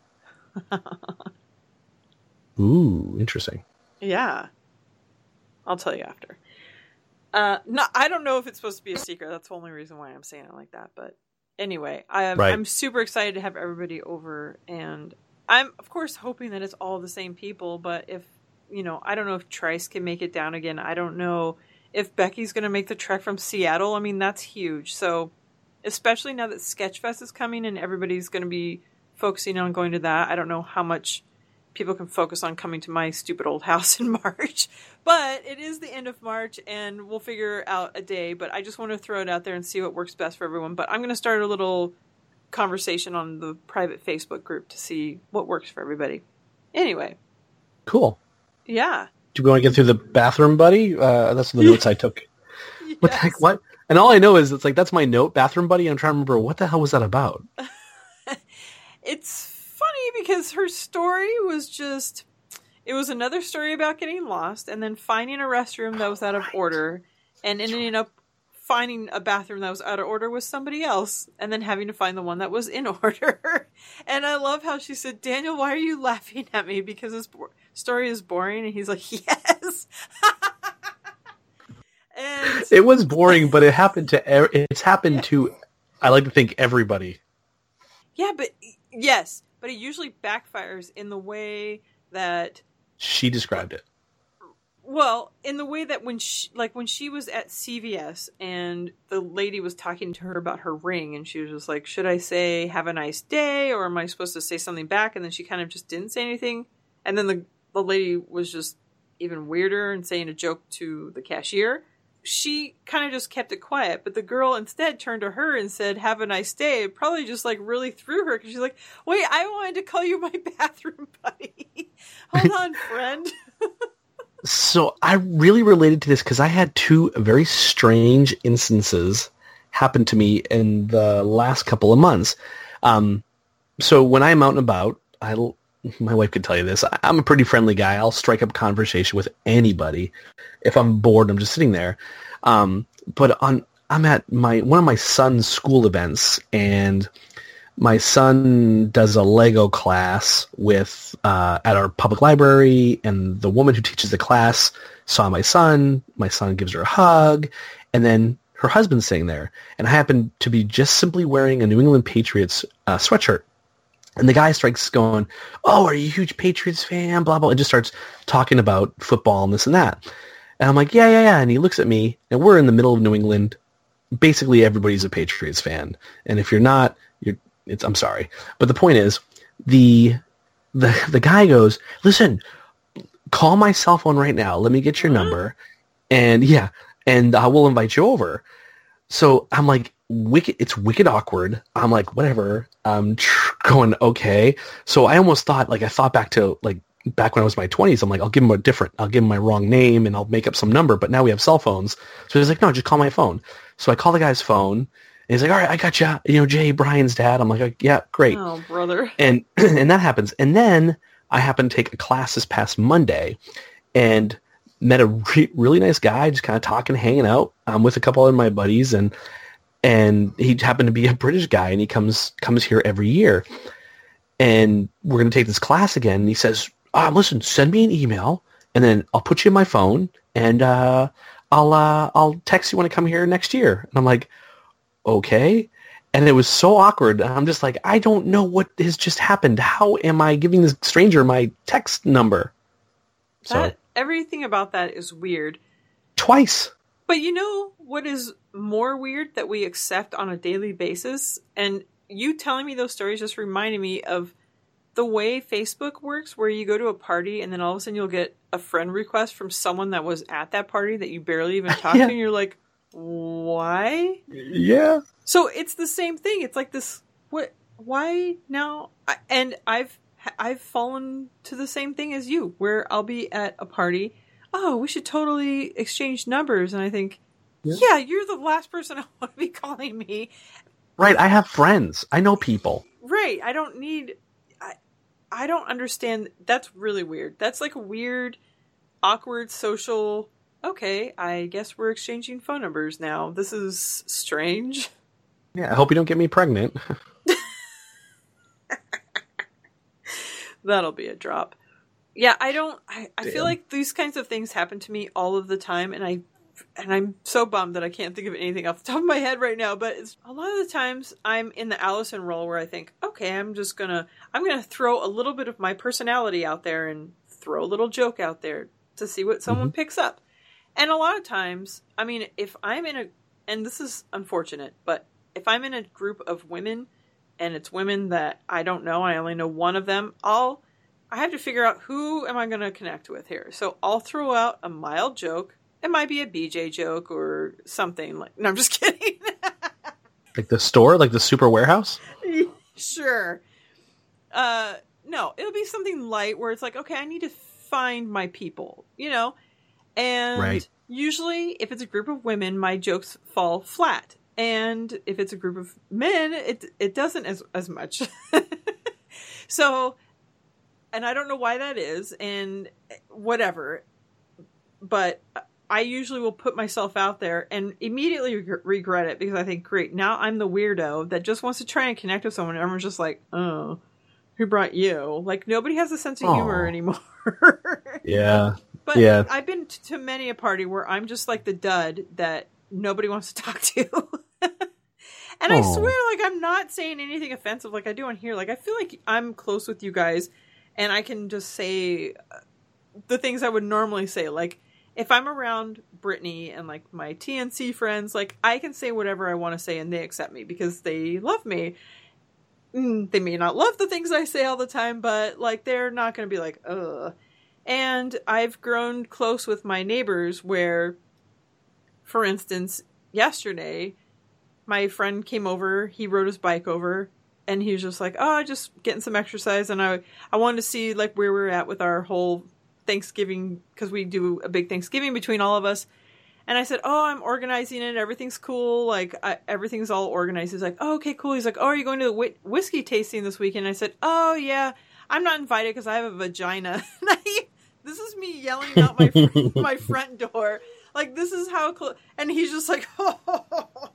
Ooh, interesting. Yeah, I'll tell you after. Uh, no, I don't know if it's supposed to be a secret. That's the only reason why I'm saying it like that. But anyway, I'm, right. I'm super excited to have everybody over, and I'm of course hoping that it's all the same people. But if You know, I don't know if Trice can make it down again. I don't know if Becky's going to make the trek from Seattle. I mean, that's huge. So, especially now that Sketchfest is coming and everybody's going to be focusing on going to that, I don't know how much people can focus on coming to my stupid old house in March. But it is the end of March, and we'll figure out a day. But I just want to throw it out there and see what works best for everyone. But I'm going to start a little conversation on the private Facebook group to see what works for everybody. Anyway. Cool. Yeah. Do we want to get through the bathroom, buddy? Uh, that's the notes I took. Yes. What the heck? What? And all I know is it's like, that's my note, bathroom buddy. I'm trying to remember, what the hell was that about? It's funny because her story was just, it was another story about getting lost and then finding a restroom that was out of right. order and ending up finding a bathroom that was out of order with somebody else and then having to find the one that was in order. And I love how she said, Daniel, why are you laughing at me? Because it's boring. Story is boring, and he's like, yes. And it was boring, but it happened to it's happened yeah. to I like to think everybody. Yeah, but yes, but it usually backfires in the way that she described it. Well, in the way that when she, like when she was at C V S and the lady was talking to her about her ring, and she was just like, should I say have a nice day, or am I supposed to say something back? And then she kind of just didn't say anything. And then the, the lady was just even weirder and saying a joke to the cashier. She kind of just kept it quiet. But the girl instead turned to her and said, have a nice day. It probably just like really threw her because she's like, wait, I wanted to call you my bathroom buddy. Hold on, friend. So I really related to this because I had two very strange instances happen to me in the last couple of months. Um, so when I'm out and about, I'll... My wife could tell you this. I'm a pretty friendly guy. I'll strike up conversation with anybody. If I'm bored, I'm just sitting there. Um, but on, I'm at my one of my son's school events, and my son does a Lego class with uh, at our public library, and the woman who teaches the class saw my son. My son gives her a hug, and then her husband's sitting there, and I happen to be just simply wearing a New England Patriots uh, sweatshirt. And the guy strikes going, oh, are you a huge Patriots fan, blah, blah, and just starts talking about football and this and that. And I'm like, yeah, yeah, yeah. And he looks at me, and we're in the middle of New England. Basically, everybody's a Patriots fan. And if you're not, you're, it's, I'm sorry. But the point is, the, the the guy goes, listen, call my cell phone right now. Let me get your number. And, yeah, and I will invite you over. So I'm like, wicked, it's wicked awkward. I'm like, whatever. I'm tr- going, okay. So I almost thought, like, I thought back to, like, back when I was in my twenties, I'm like, I'll give him a different, I'll give him my wrong name and I'll make up some number. But now we have cell phones. So he's like, no, just call my phone. So I call the guy's phone, and he's like, all right, I got you. You know, Jay, Brian's dad. I'm like, yeah, great. Oh, brother. And, and that happens. And then I happened to take a class this past Monday and met a re- really nice guy, just kind of talking, hanging out um, with a couple of my buddies. And And he happened to be a British guy, and he comes comes here every year. And we're going to take this class again. And he says, oh, listen, send me an email, and then I'll put you in my phone, and uh, I'll uh, I'll text you when I come here next year. And I'm like, okay. And it was so awkward. I'm just like, I don't know what has just happened. How am I giving this stranger my text number? That, so everything about that is weird. Twice. But you know what is more weird that we accept on a daily basis? And you telling me those stories just reminded me of the way Facebook works, where you go to a party and then all of a sudden you'll get a friend request from someone that was at that party that you barely even talked yeah. to, and you're like, why? Yeah. So it's the same thing. It's like this, what, why now? And I've, I've fallen to the same thing as you, where I'll be at a party. Oh, we should totally exchange numbers. And I think, yeah, yeah you're the last person I want to be calling me. Right. I have friends. I know people. Right. I don't need, I, I don't understand. That's really weird. That's like a weird, awkward social. Okay, I guess we're exchanging phone numbers now. This is strange. Yeah, I hope you don't get me pregnant. That'll be a drop. Yeah, I don't... I, I feel like these kinds of things happen to me all of the time, and, I, and I'm so bummed that I can't think of anything off the top of my head right now, but it's, a lot of the times I'm in the Allison role where I think, okay, I'm just gonna... I'm gonna throw a little bit of my personality out there and throw a little joke out there to see what someone mm-hmm. picks up. And a lot of times, I mean, if I'm in a, and this is unfortunate, but if I'm in a group of women and it's women that I don't know, I only know one of them, I'll, I have to figure out who am I going to connect with here. So I'll throw out a mild joke. It might be a B J joke or something like, no, I'm just kidding. Like the store, like the super warehouse? Sure. Uh, no, it'll be something light where it's like, okay, I need to find my people, you know? And right. usually if it's a group of women, my jokes fall flat. And if it's a group of men, it it doesn't as, as much. So, and I don't know why that is and whatever, but I usually will put myself out there and immediately reg- regret it because I think, great, now I'm the weirdo that just wants to try and connect with someone. And everyone's just like, oh, who brought you? Like nobody has a sense of Aww. humor anymore. Yeah. But yeah. I've been to many a party where I'm just like the dud that nobody wants to talk to. And oh. I swear, like, I'm not saying anything offensive like I do on here. Like, I feel like I'm close with you guys and I can just say the things I would normally say. Like, if I'm around Brittany and, like, my T N C friends, like, I can say whatever I want to say and they accept me because they love me. Mm, they may not love the things I say all the time, but, like, they're not going to be like, ugh. And I've grown close with my neighbors where, for instance, yesterday, my friend came over, he rode his bike over, and he was just like, oh, just getting some exercise. And I I wanted to see like where we were at with our whole Thanksgiving, because we do a big Thanksgiving between all of us. And I said, oh, I'm organizing it. Everything's cool. Like, I, everything's all organized. He's like, oh, okay, cool. He's like, oh, are you going to the whi- whiskey tasting this weekend? And I said, oh, yeah, I'm not invited because I have a vagina. This is me yelling out my fr- my front door. Like, this is how close. And he's just like, oh.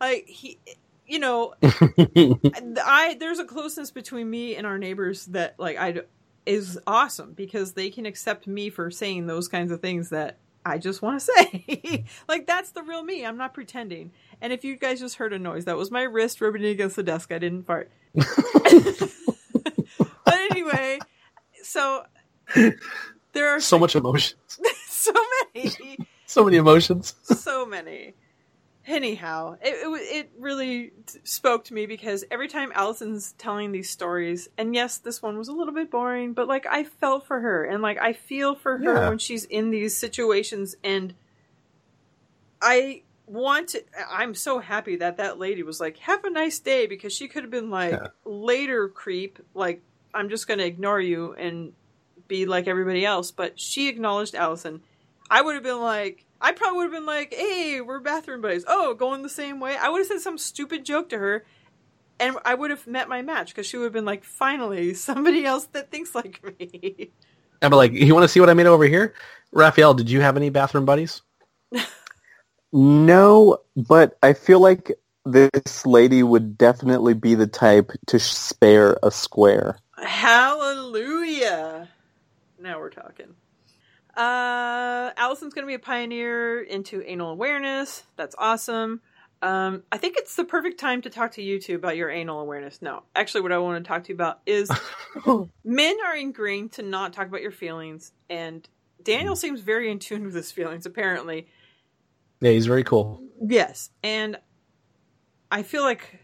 Like, he, you know, I there's a closeness between me and our neighbors that, like, I, is awesome because they can accept me for saying those kinds of things that I just want to say. Like, that's the real me. I'm not pretending. And if you guys just heard a noise, that was my wrist rubbing against the desk. I didn't fart. But anyway, so... There are so much emotions. so many so many emotions so many anyhow it, it it really spoke to me because every time Allison's telling these stories, and yes, this one was a little bit boring, but like I felt for her, and like I feel for her yeah. when she's in these situations. And I want to, I'm so happy that that lady was like, have a nice day, because she could have been like yeah. later creep, like I'm just going to ignore you and be like everybody else. But she acknowledged Allison. I would have been like, I probably would have been like, hey, we're bathroom buddies. Oh, going the same way. I would have said some stupid joke to her and I would have met my match, because she would have been like, finally, somebody else that thinks like me. I'm like, you want to see what I made over here? Rafael, did you have any bathroom buddies? No, but I feel like this lady would definitely be the type to spare a square. Hallelujah. Now we're talking. Uh, Allison's going to be a pioneer into anal awareness. That's awesome. Um, I think it's the perfect time to talk to you two about your anal awareness. No, actually what I want to talk to you about is men are ingrained to not talk about your feelings, and Daniel seems very in tune with his feelings, apparently. Yeah, he's very cool. Yes, and I feel like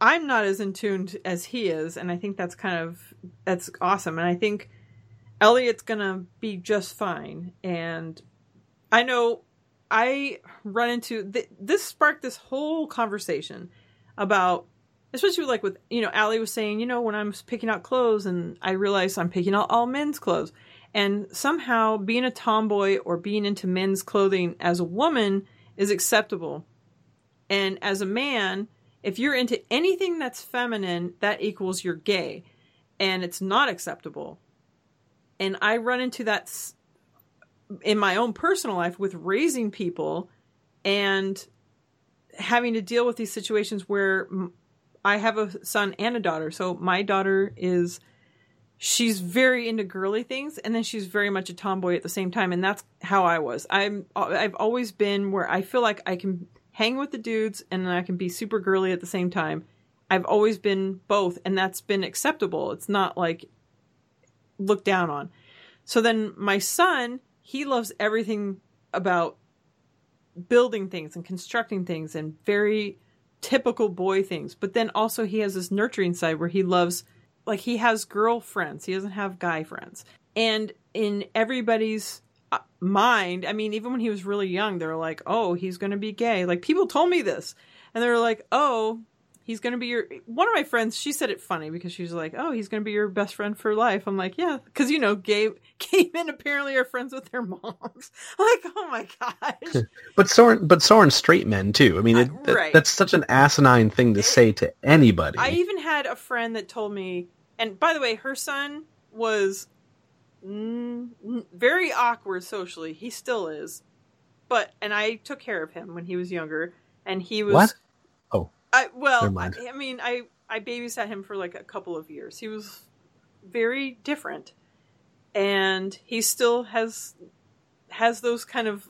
I'm not as in tune as he is, and I think that's kind of, that's awesome. And I think Elliot's going to be just fine. And I know I run into, th- this sparked this whole conversation about, especially like with, you know, Allie was saying, you know, when I'm picking out clothes and I realized I'm picking out all men's clothes. And somehow being a tomboy or being into men's clothing as a woman is acceptable. And as a man, if you're into anything that's feminine, that equals you're gay. And it's not acceptable. And I run into that in my own personal life with raising people and having to deal with these situations where I have a son and a daughter. So my daughter is, she's very into girly things. And then she's very much a tomboy at the same time. And that's how I was. I'm, I've always been where I feel like I can hang with the dudes and I can be super girly at the same time. I've always been both. And that's been acceptable. It's not like looked down on. So then my son, he loves everything about building things and constructing things and very typical boy things. But then also he has this nurturing side where he loves, like he has girlfriends. He doesn't have guy friends. And in everybody's mind, I mean, even when he was really young, they were like, oh, he's going to be gay. Like people told me this and they were like, oh, he's going to be your, one of my friends, she said it funny because she's like, oh, he's going to be your best friend for life. I'm like, yeah. Cause you know, gay, gay men apparently are friends with their moms. Like, oh my gosh. But so are, but so are straight men too. I mean, it, uh, right. That's such an asinine thing to say to anybody. I even had a friend that told me, and by the way, her son was mm, very awkward socially. He still is, but, and I took care of him when he was younger and he was, what? I, well, I, I mean, I, I babysat him for like a couple of years. He was very different and he still has, has those kind of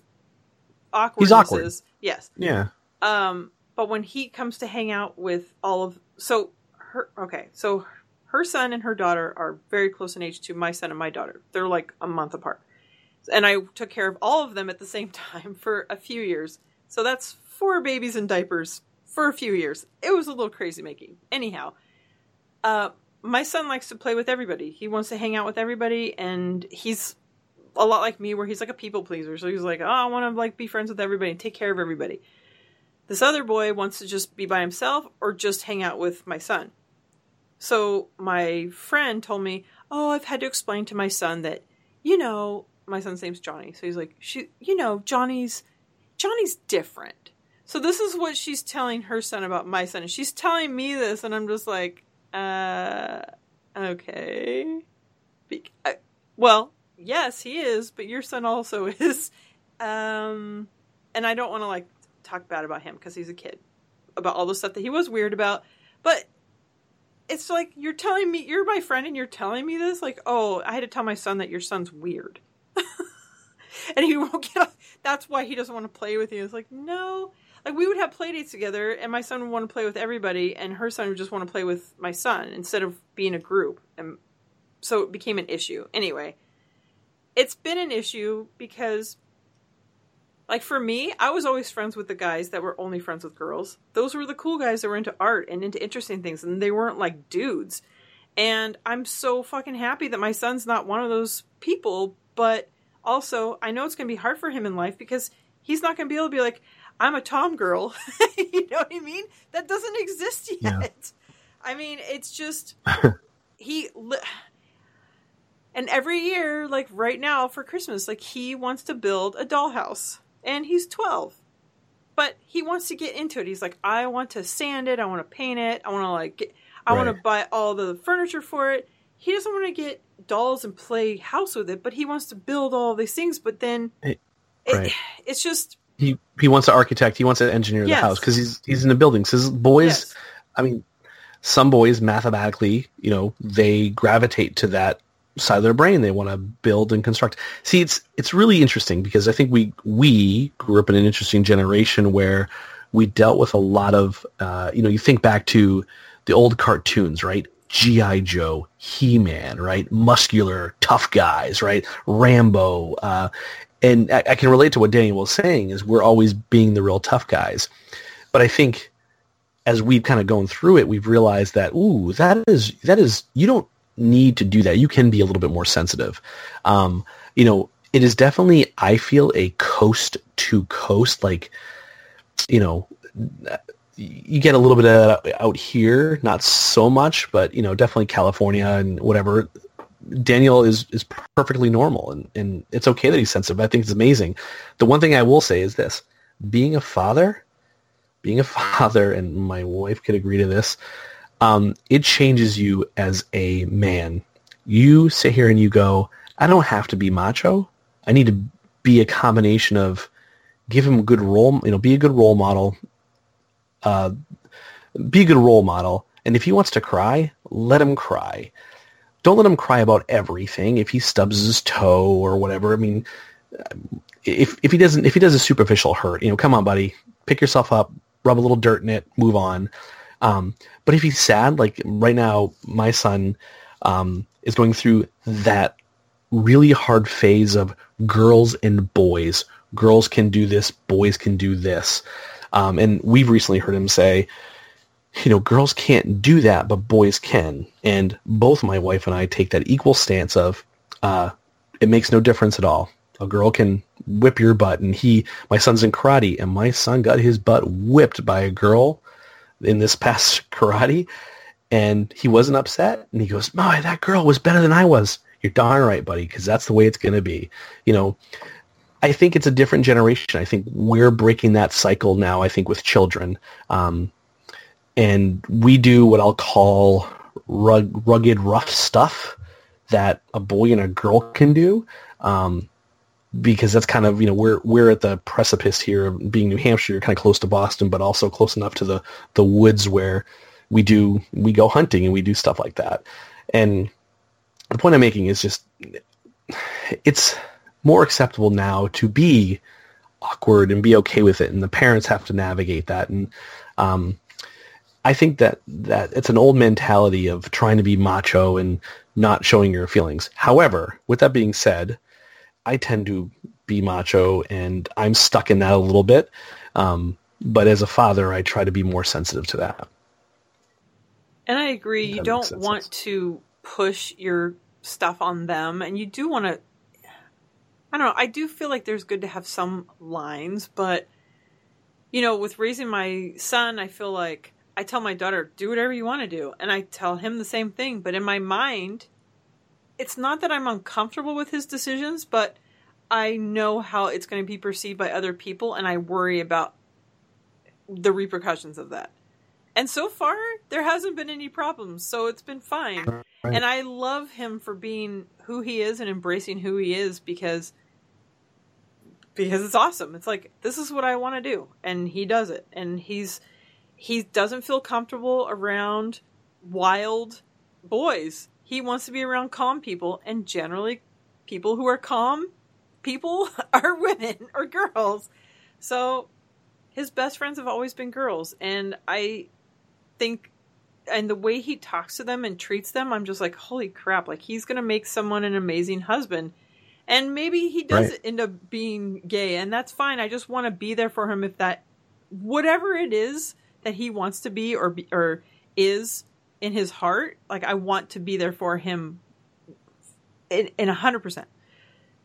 awkwardnesses. He's awkward. Yes. Yeah. Um, but when he comes to hang out with all of, so her, okay. So her son and her daughter are very close in age to my son and my daughter. They're like a month apart. And I took care of all of them at the same time for a few years. So that's four babies in diapers. For a few years. It was a little crazy making. Anyhow, uh, my son likes to play with everybody. He wants to hang out with everybody. And he's a lot like me where he's like a people pleaser. So he's like, oh, I want to like be friends with everybody and take care of everybody. This other boy wants to just be by himself or just hang out with my son. So my friend told me, oh, I've had to explain to my son that, you know, my son's name's Johnny. So he's like, she, you know, Johnny's, Johnny's different. So this is what she's telling her son about my son. And she's telling me this, and I'm just like, uh, okay. Be- I, well, yes, he is, but your son also is. Um, and I don't want to, like, talk bad about him because he's a kid. About all the stuff that he was weird about. But it's like, you're telling me, you're my friend and you're telling me this? Like, oh, I had to tell my son that your son's weird. And he won't get off. That's why he doesn't want to play with you. It's like, no. Like, we would have play dates together, and my son would want to play with everybody, and her son would just want to play with my son instead of being a group. And so it became an issue. Anyway, it's been an issue because, like, for me, I was always friends with the guys that were only friends with girls. Those were the cool guys that were into art and into interesting things, and they weren't, like, dudes. And I'm so fucking happy that my son's not one of those people, but also, I know it's going to be hard for him in life because he's not going to be able to be like, I'm a tom girl. You know what I mean? That doesn't exist yet. Yeah. I mean, it's just, he, li- and every year, like right now for Christmas, like he wants to build a dollhouse and he's twelve, but he wants to get into it. He's like, I want to sand it. I want to paint it. I want to like, get, I right. want to buy all the furniture for it. He doesn't want to get dolls and play house with it, but he wants to build all these things. But then it, right. it, it's just, He he wants to architect. He wants to engineer yes. the house because he's he's in the buildings. His boys, yes. I mean, some boys mathematically, you know, they gravitate to that side of their brain. They want to build and construct. See, it's it's really interesting because I think we we grew up in an interesting generation where we dealt with a lot of, uh, you know, you think back to the old cartoons, right? G I. Joe, He-Man, right? Muscular, tough guys, right? Rambo. Uh, and I, I can relate to what Daniel was saying, is we're always being the real tough guys. But I think as we've kind of gone through it, we've realized that, ooh, that is, that is, you don't need to do that. You can be a little bit more sensitive. Um, you know, it is definitely, I feel, a coast to coast, like, you know, you get a little bit of that out here, not so much, but, you know, definitely California and whatever. Daniel is, is perfectly normal, and, and it's okay that he's sensitive. I think it's amazing. The one thing I will say is this: being a father, being a father, and my wife could agree to this, um, it changes you as a man. You sit here and you go, I don't have to be macho. I need to be a combination of, give him a good role, you know, be a good role model, uh, be a good role model. And if he wants to cry, let him cry. Don't let him cry about everything. If he stubs his toe or whatever, I mean, if if he doesn't, if he does a superficial hurt, you know, come on, buddy, pick yourself up, rub a little dirt in it, move on. Um, but if he's sad, like right now, my son um, is going through that really hard phase of girls and boys. Girls can do this, boys can do this. Um, and we've recently heard him say, you know, girls can't do that, but boys can. And both my wife and I take that equal stance of, uh, it makes no difference at all. A girl can whip your butt. And he, my son's in karate, and my son got his butt whipped by a girl in this past karate. And he wasn't upset. And he goes, my, that girl was better than I was. You're darn right, buddy, because that's the way it's going to be. You know, I think it's a different generation. I think we're breaking that cycle now, I think, with children. Um, And we do what I'll call rug, rugged, rough stuff that a boy and a girl can do, um, because that's kind of, you know, we're we're at the precipice here of being New Hampshire. You're kind of close to Boston, but also close enough to the, the woods where we do we go hunting and we do stuff like that. And the point I'm making is just it's more acceptable now to be awkward and be okay with it, and the parents have to navigate that. And um, I think that, that it's an old mentality of trying to be macho and not showing your feelings. However, with that being said, I tend to be macho, and I'm stuck in that a little bit. Um, but as a father, I try to be more sensitive to that. And I agree. You don't want to push your stuff on them, and you do want to, I don't know. I do feel like there's good to have some lines, but you know, with raising my son, I feel like, I tell my daughter, do whatever you want to do. And I tell him the same thing. But in my mind, it's not that I'm uncomfortable with his decisions, but I know how it's going to be perceived by other people. And I worry about the repercussions of that. And so far, there hasn't been any problems. So it's been fine. Right. And I love him for being who he is and embracing who he is, because because it's awesome. It's like, this is what I want to do. And he does it. And he's... He doesn't feel comfortable around wild boys. He wants to be around calm people, and generally people who are calm people are women or girls. So his best friends have always been girls. And I think, and the way he talks to them and treats them, I'm just like, holy crap, like he's going to make someone an amazing husband. And maybe he does right. end up being gay, and that's fine. I just want to be there for him if that, whatever it is, that he wants to be or be, or is in his heart. Like I want to be there for him in a hundred percent,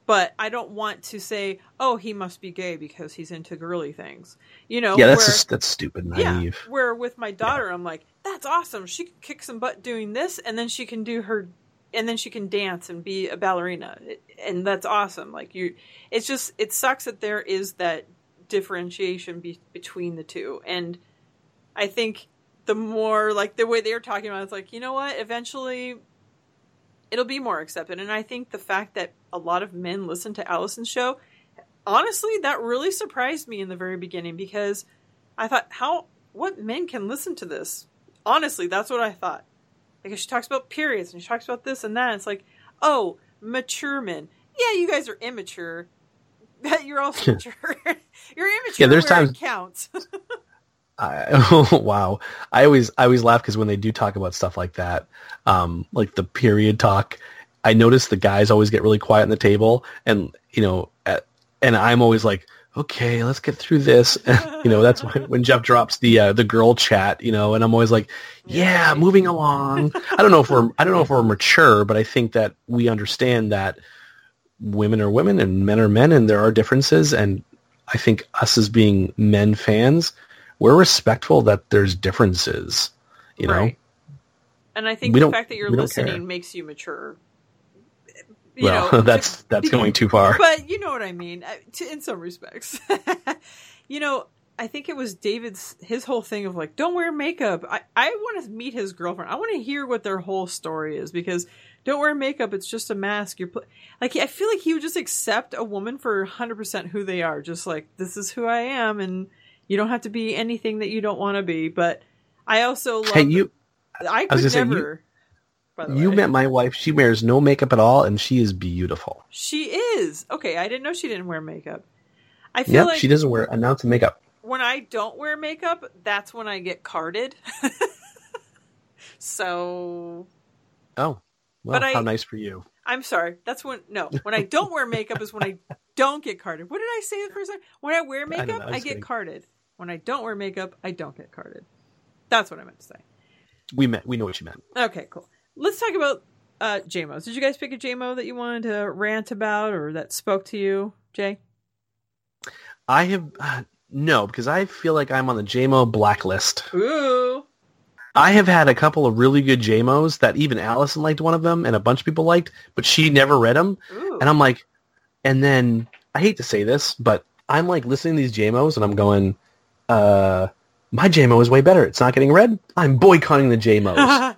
but I don't want to say, oh, he must be gay because he's into girly things. You know, yeah, that's where, just, that's stupid. Naive. Yeah, where with my daughter, yeah. I'm like, that's awesome. She can kick some butt doing this, and then she can do her, and then she can dance and be a ballerina, and that's awesome. Like you, it's just it sucks that there is that differentiation be, between the two, and I think the more, like, the way they're talking about it, it's like, you know what, eventually it'll be more accepted. And I think the fact that a lot of men listen to Allison's show, honestly, that really surprised me in the very beginning, because I thought, how, what men can listen to this? Honestly, that's what I thought. Because she talks about periods, and she talks about this and that. And it's like, oh, mature men. Yeah, you guys are immature. You're also mature. You're immature yeah, there's where times- it counts. I, wow. I always, I always laugh because when they do talk about stuff like that, um, like the period talk, I notice the guys always get really quiet on the table, and, you know, at, and I'm always like, okay, let's get through this. And, you know, that's when, when Jeff drops the, uh, the girl chat, you know, and I'm always like, yeah, moving along. I don't know if we're, I don't know if we're mature, but I think that we understand that women are women and men are men, and there are differences. And I think us as being men fans, we're respectful that there's differences, you right. know? And I think we the fact that you're listening makes you mature. You well, know, that's to, that's going too far. But you know what I mean, in some respects. You know, I think it was David's, his whole thing of like, don't wear makeup. I, I want to meet his girlfriend. I want to hear what their whole story is, because don't wear makeup. It's just a mask. You're pl-. Like, I feel like he would just accept a woman for one hundred percent who they are. Just like, this is who I am, and you don't have to be anything that you don't want to be. But I also love... Hey, you, I could I was never... Say, you, you met my wife. She wears no makeup at all, and she is beautiful. She is. Okay, I didn't know she didn't wear makeup. I feel yep, like she doesn't wear announced makeup. When I don't wear makeup, that's when I get carded. So. Oh, well, but how I, nice for you. I'm sorry. That's when, no, when I don't wear makeup is when I don't get carded. What did I say the first time? When I wear makeup, I, know, I, I get kidding. carded. When I don't wear makeup, I don't get carded. That's what I meant to say. We meant, we know what you meant. Okay, cool. Let's talk about uh, J M Os. Did you guys pick a J M O that you wanted to rant about or that spoke to you, Jay? I have uh, no, because I feel like I'm on the J M O blacklist. Ooh. I have had a couple of really good J M Os that even Allison liked one of them, and a bunch of people liked, but she never read them. Ooh. And I'm like, and then I hate to say this, but I'm like listening to these J M Os and I'm going, uh, my J M O is way better. It's not getting read. I'm boycotting the J M Os.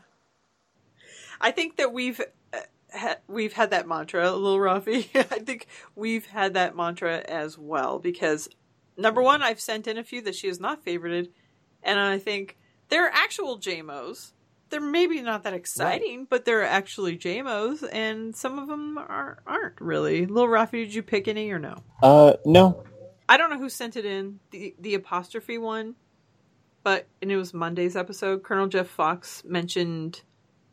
I think that we've uh, ha- we've had that mantra, Lil Rafi. I think we've had that mantra as well, because number one, I've sent in a few that she has not favorited, and I think they're actual J M Os. They're maybe not that exciting, right. but they're actually J M Os, and some of them are, aren't really. Lil Rafi, did you pick any or no? Uh, no. I don't know who sent it in, the the apostrophe one, but and it was Monday's episode. Colonel Jeff Fox mentioned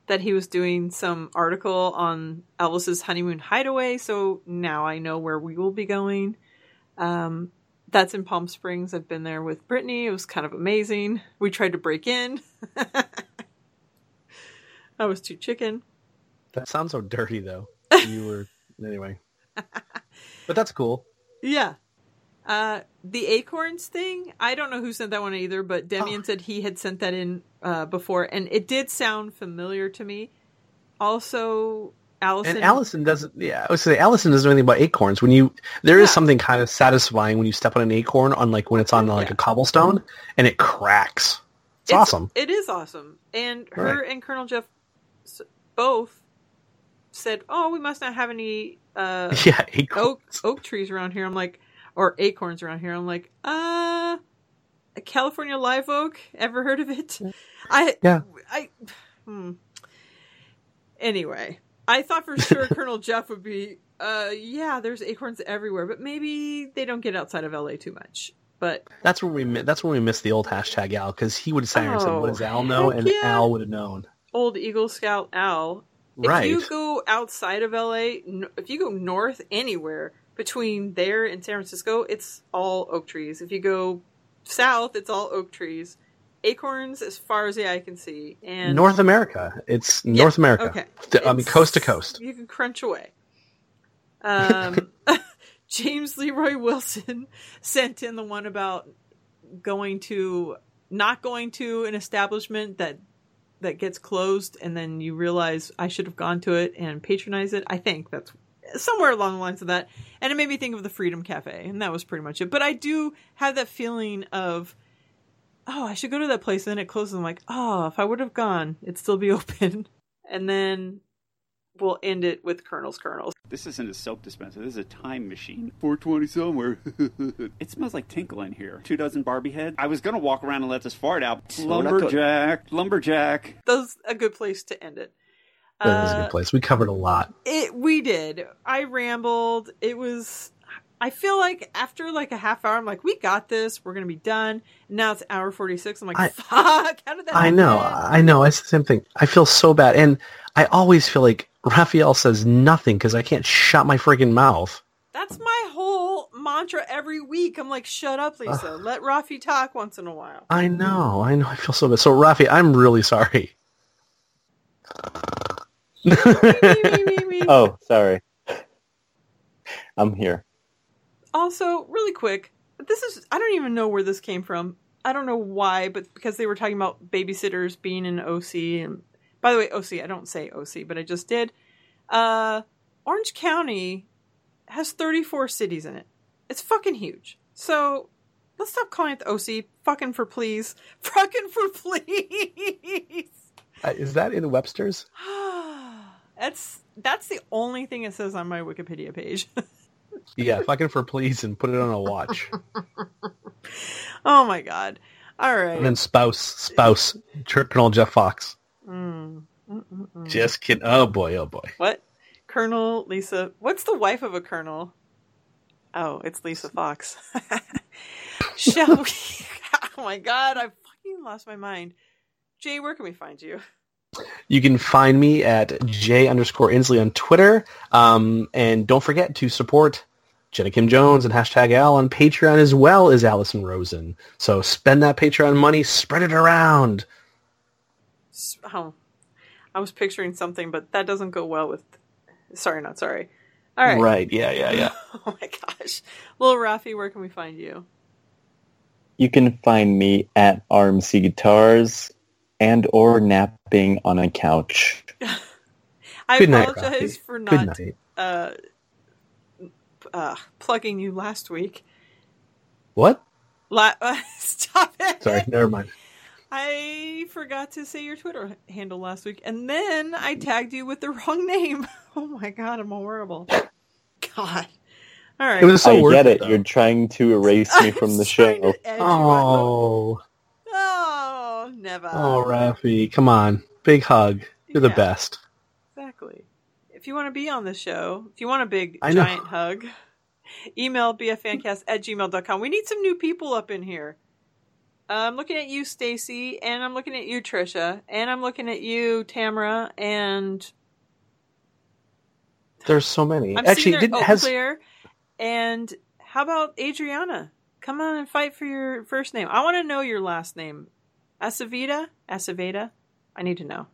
that he was doing some article on Elvis's honeymoon hideaway. So now I know where we will be going. Um, that's in Palm Springs. I've been there with Brittany. It was kind of amazing. We tried to break in. I was too chicken. That sounds so dirty though. You were anyway, but that's cool. Yeah. Uh, the acorns thing. I don't know who sent that one either, but Demian oh. said he had sent that in uh, before, and it did sound familiar to me. Also, Allison and Allison doesn't. Yeah, I would say Allison doesn't know anything about acorns. When you there yeah. is something kind of satisfying when you step on an acorn, on like when it's on like yeah. a cobblestone and it cracks. It's, it's awesome. It is awesome. And her right. and Colonel Jeff both said, "Oh, we must not have any uh, yeah oak, oak trees around here." I'm like. Or acorns around here. I'm like, uh, a California live oak. Ever heard of it? I, yeah. I, hmm. Anyway, I thought for sure Colonel Jeff would be, uh, yeah, there's acorns everywhere, but maybe they don't get outside of L A too much. But that's when we, that's when we missed the old hashtag Al, because he would say, oh, what does Al know? And yeah. Al would have known. Old Eagle Scout Al. Right. If you go outside of L A, if you go north anywhere, between there and San Francisco, it's all oak trees. If you go south, it's all oak trees. Acorns, as far as the eye can see. And North America. It's North yeah, America. Okay. It's, I mean, coast to coast. You can crunch away. Um, James Leroy Wilson sent in the one about going to, not going to an establishment that that gets closed, and then you realize I should have gone to it and patronized it. I think that's somewhere along the lines of that. And it made me think of the Freedom Cafe, and that was pretty much it. But I do have that feeling of, oh, I should go to that place. And then it closes. I'm like, oh, if I would have gone, it'd still be open. And then we'll end it with Colonel's Kernels. This isn't a soap dispenser. This is a time machine. four twenty somewhere. It smells like tinkle in here. Two dozen Barbie head. I was going to walk around and let this fart out. Lumberjack. Lumberjack. That's a good place to end it. That was a good place. We covered a lot. Uh, it we did. I rambled. It was I feel like after like a half hour, I'm like, we got this. We're going to be done. And now it's hour forty-six. I'm like, I, fuck, how did that I happen? know. I know. It's the same thing. I feel so bad. And I always feel like Raphael says nothing because I can't shut my freaking mouth. That's my whole mantra every week. I'm like, shut up, Lisa. Uh, Let Rafi talk once in a while. I know. I know. I feel so bad. So, Rafi, I'm really sorry. Oh, sorry. I'm here. Also, really quick, this is, I don't even know where this came from. I don't know why, but because they were talking about babysitters being in O C. And by the way, O C, I don't say O C, but I just did. Uh, Orange County has thirty-four cities in it. It's fucking huge. So let's stop calling it the O C. Fucking for please. Fucking for please. Uh, is that in Webster's? That's that's the only thing it says on my Wikipedia page. Yeah, fucking for please and put it on a watch. Oh my god. All right. And then spouse, spouse, Colonel Jeff Fox. Mm. Just kidding. Oh boy, oh boy. What? Colonel Lisa. What's the wife of a colonel? Oh, it's Lisa Fox. Shall we? Oh my god, I fucking lost my mind. Jay, where can we find you? You can find me at Jay underscore Insley on Twitter. Um, and don't forget to support Jenna Kim Jones and hashtag Al on Patreon as well as Allison Rosen. So spend that Patreon money. Spread it around. Oh, I was picturing something, but that doesn't go well with... Sorry, not sorry. All right. Right. Yeah, yeah, yeah. Oh, my gosh. Little Rafi, where can we find you? You can find me at R M C Guitars. And or napping on a couch. I Good apologize night, for not uh, uh, plugging you last week. What? La- uh, stop it. Sorry, never mind. I forgot to say your Twitter handle last week. And then I tagged you with the wrong name. Oh my god, I'm horrible. God. All right. It was so I worth get it. Though. You're trying to erase me from the show. Oh. Oh, never. Oh, Rafi, come on. Big hug. You're yeah, the best. Exactly. If you want to be on the show, if you want a big, I giant know. hug, email bffancast at gmail dot com. We need some new people up in here. Uh, I'm looking at you, Stacy, and I'm looking at you, Trisha, and I'm looking at you, Tamara, and... There's so many. I'm Actually, seeing their has... clear. And how about Adriana? Come on and fight for your first name. I want to know your last name. Aceveda? Aceveda? I need to know.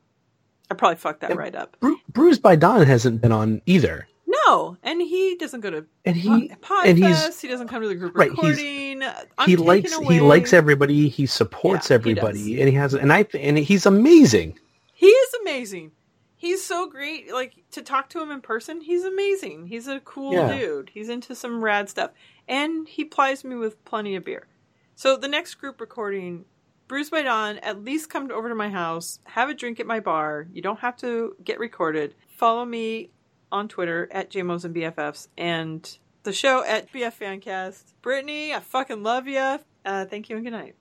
I probably fucked that yeah, right up. Bru- Bruised by Dawn hasn't been on either. No, and he doesn't go to and he, podcasts. He doesn't come to the group right, recording. I'm he likes away. he likes everybody. He supports yeah, everybody, he and he has and I and he's amazing. He is amazing. He's so great. Like to talk to him in person, he's amazing. He's a cool yeah. dude. He's into some rad stuff. And he plies me with plenty of beer. So the next group recording, Bruised by Dawn, at least come over to my house, have a drink at my bar. You don't have to get recorded. Follow me on Twitter at J M Os and B F Fs and the show at B F Fancast. Brittany, I fucking love you. Uh, thank you and good night.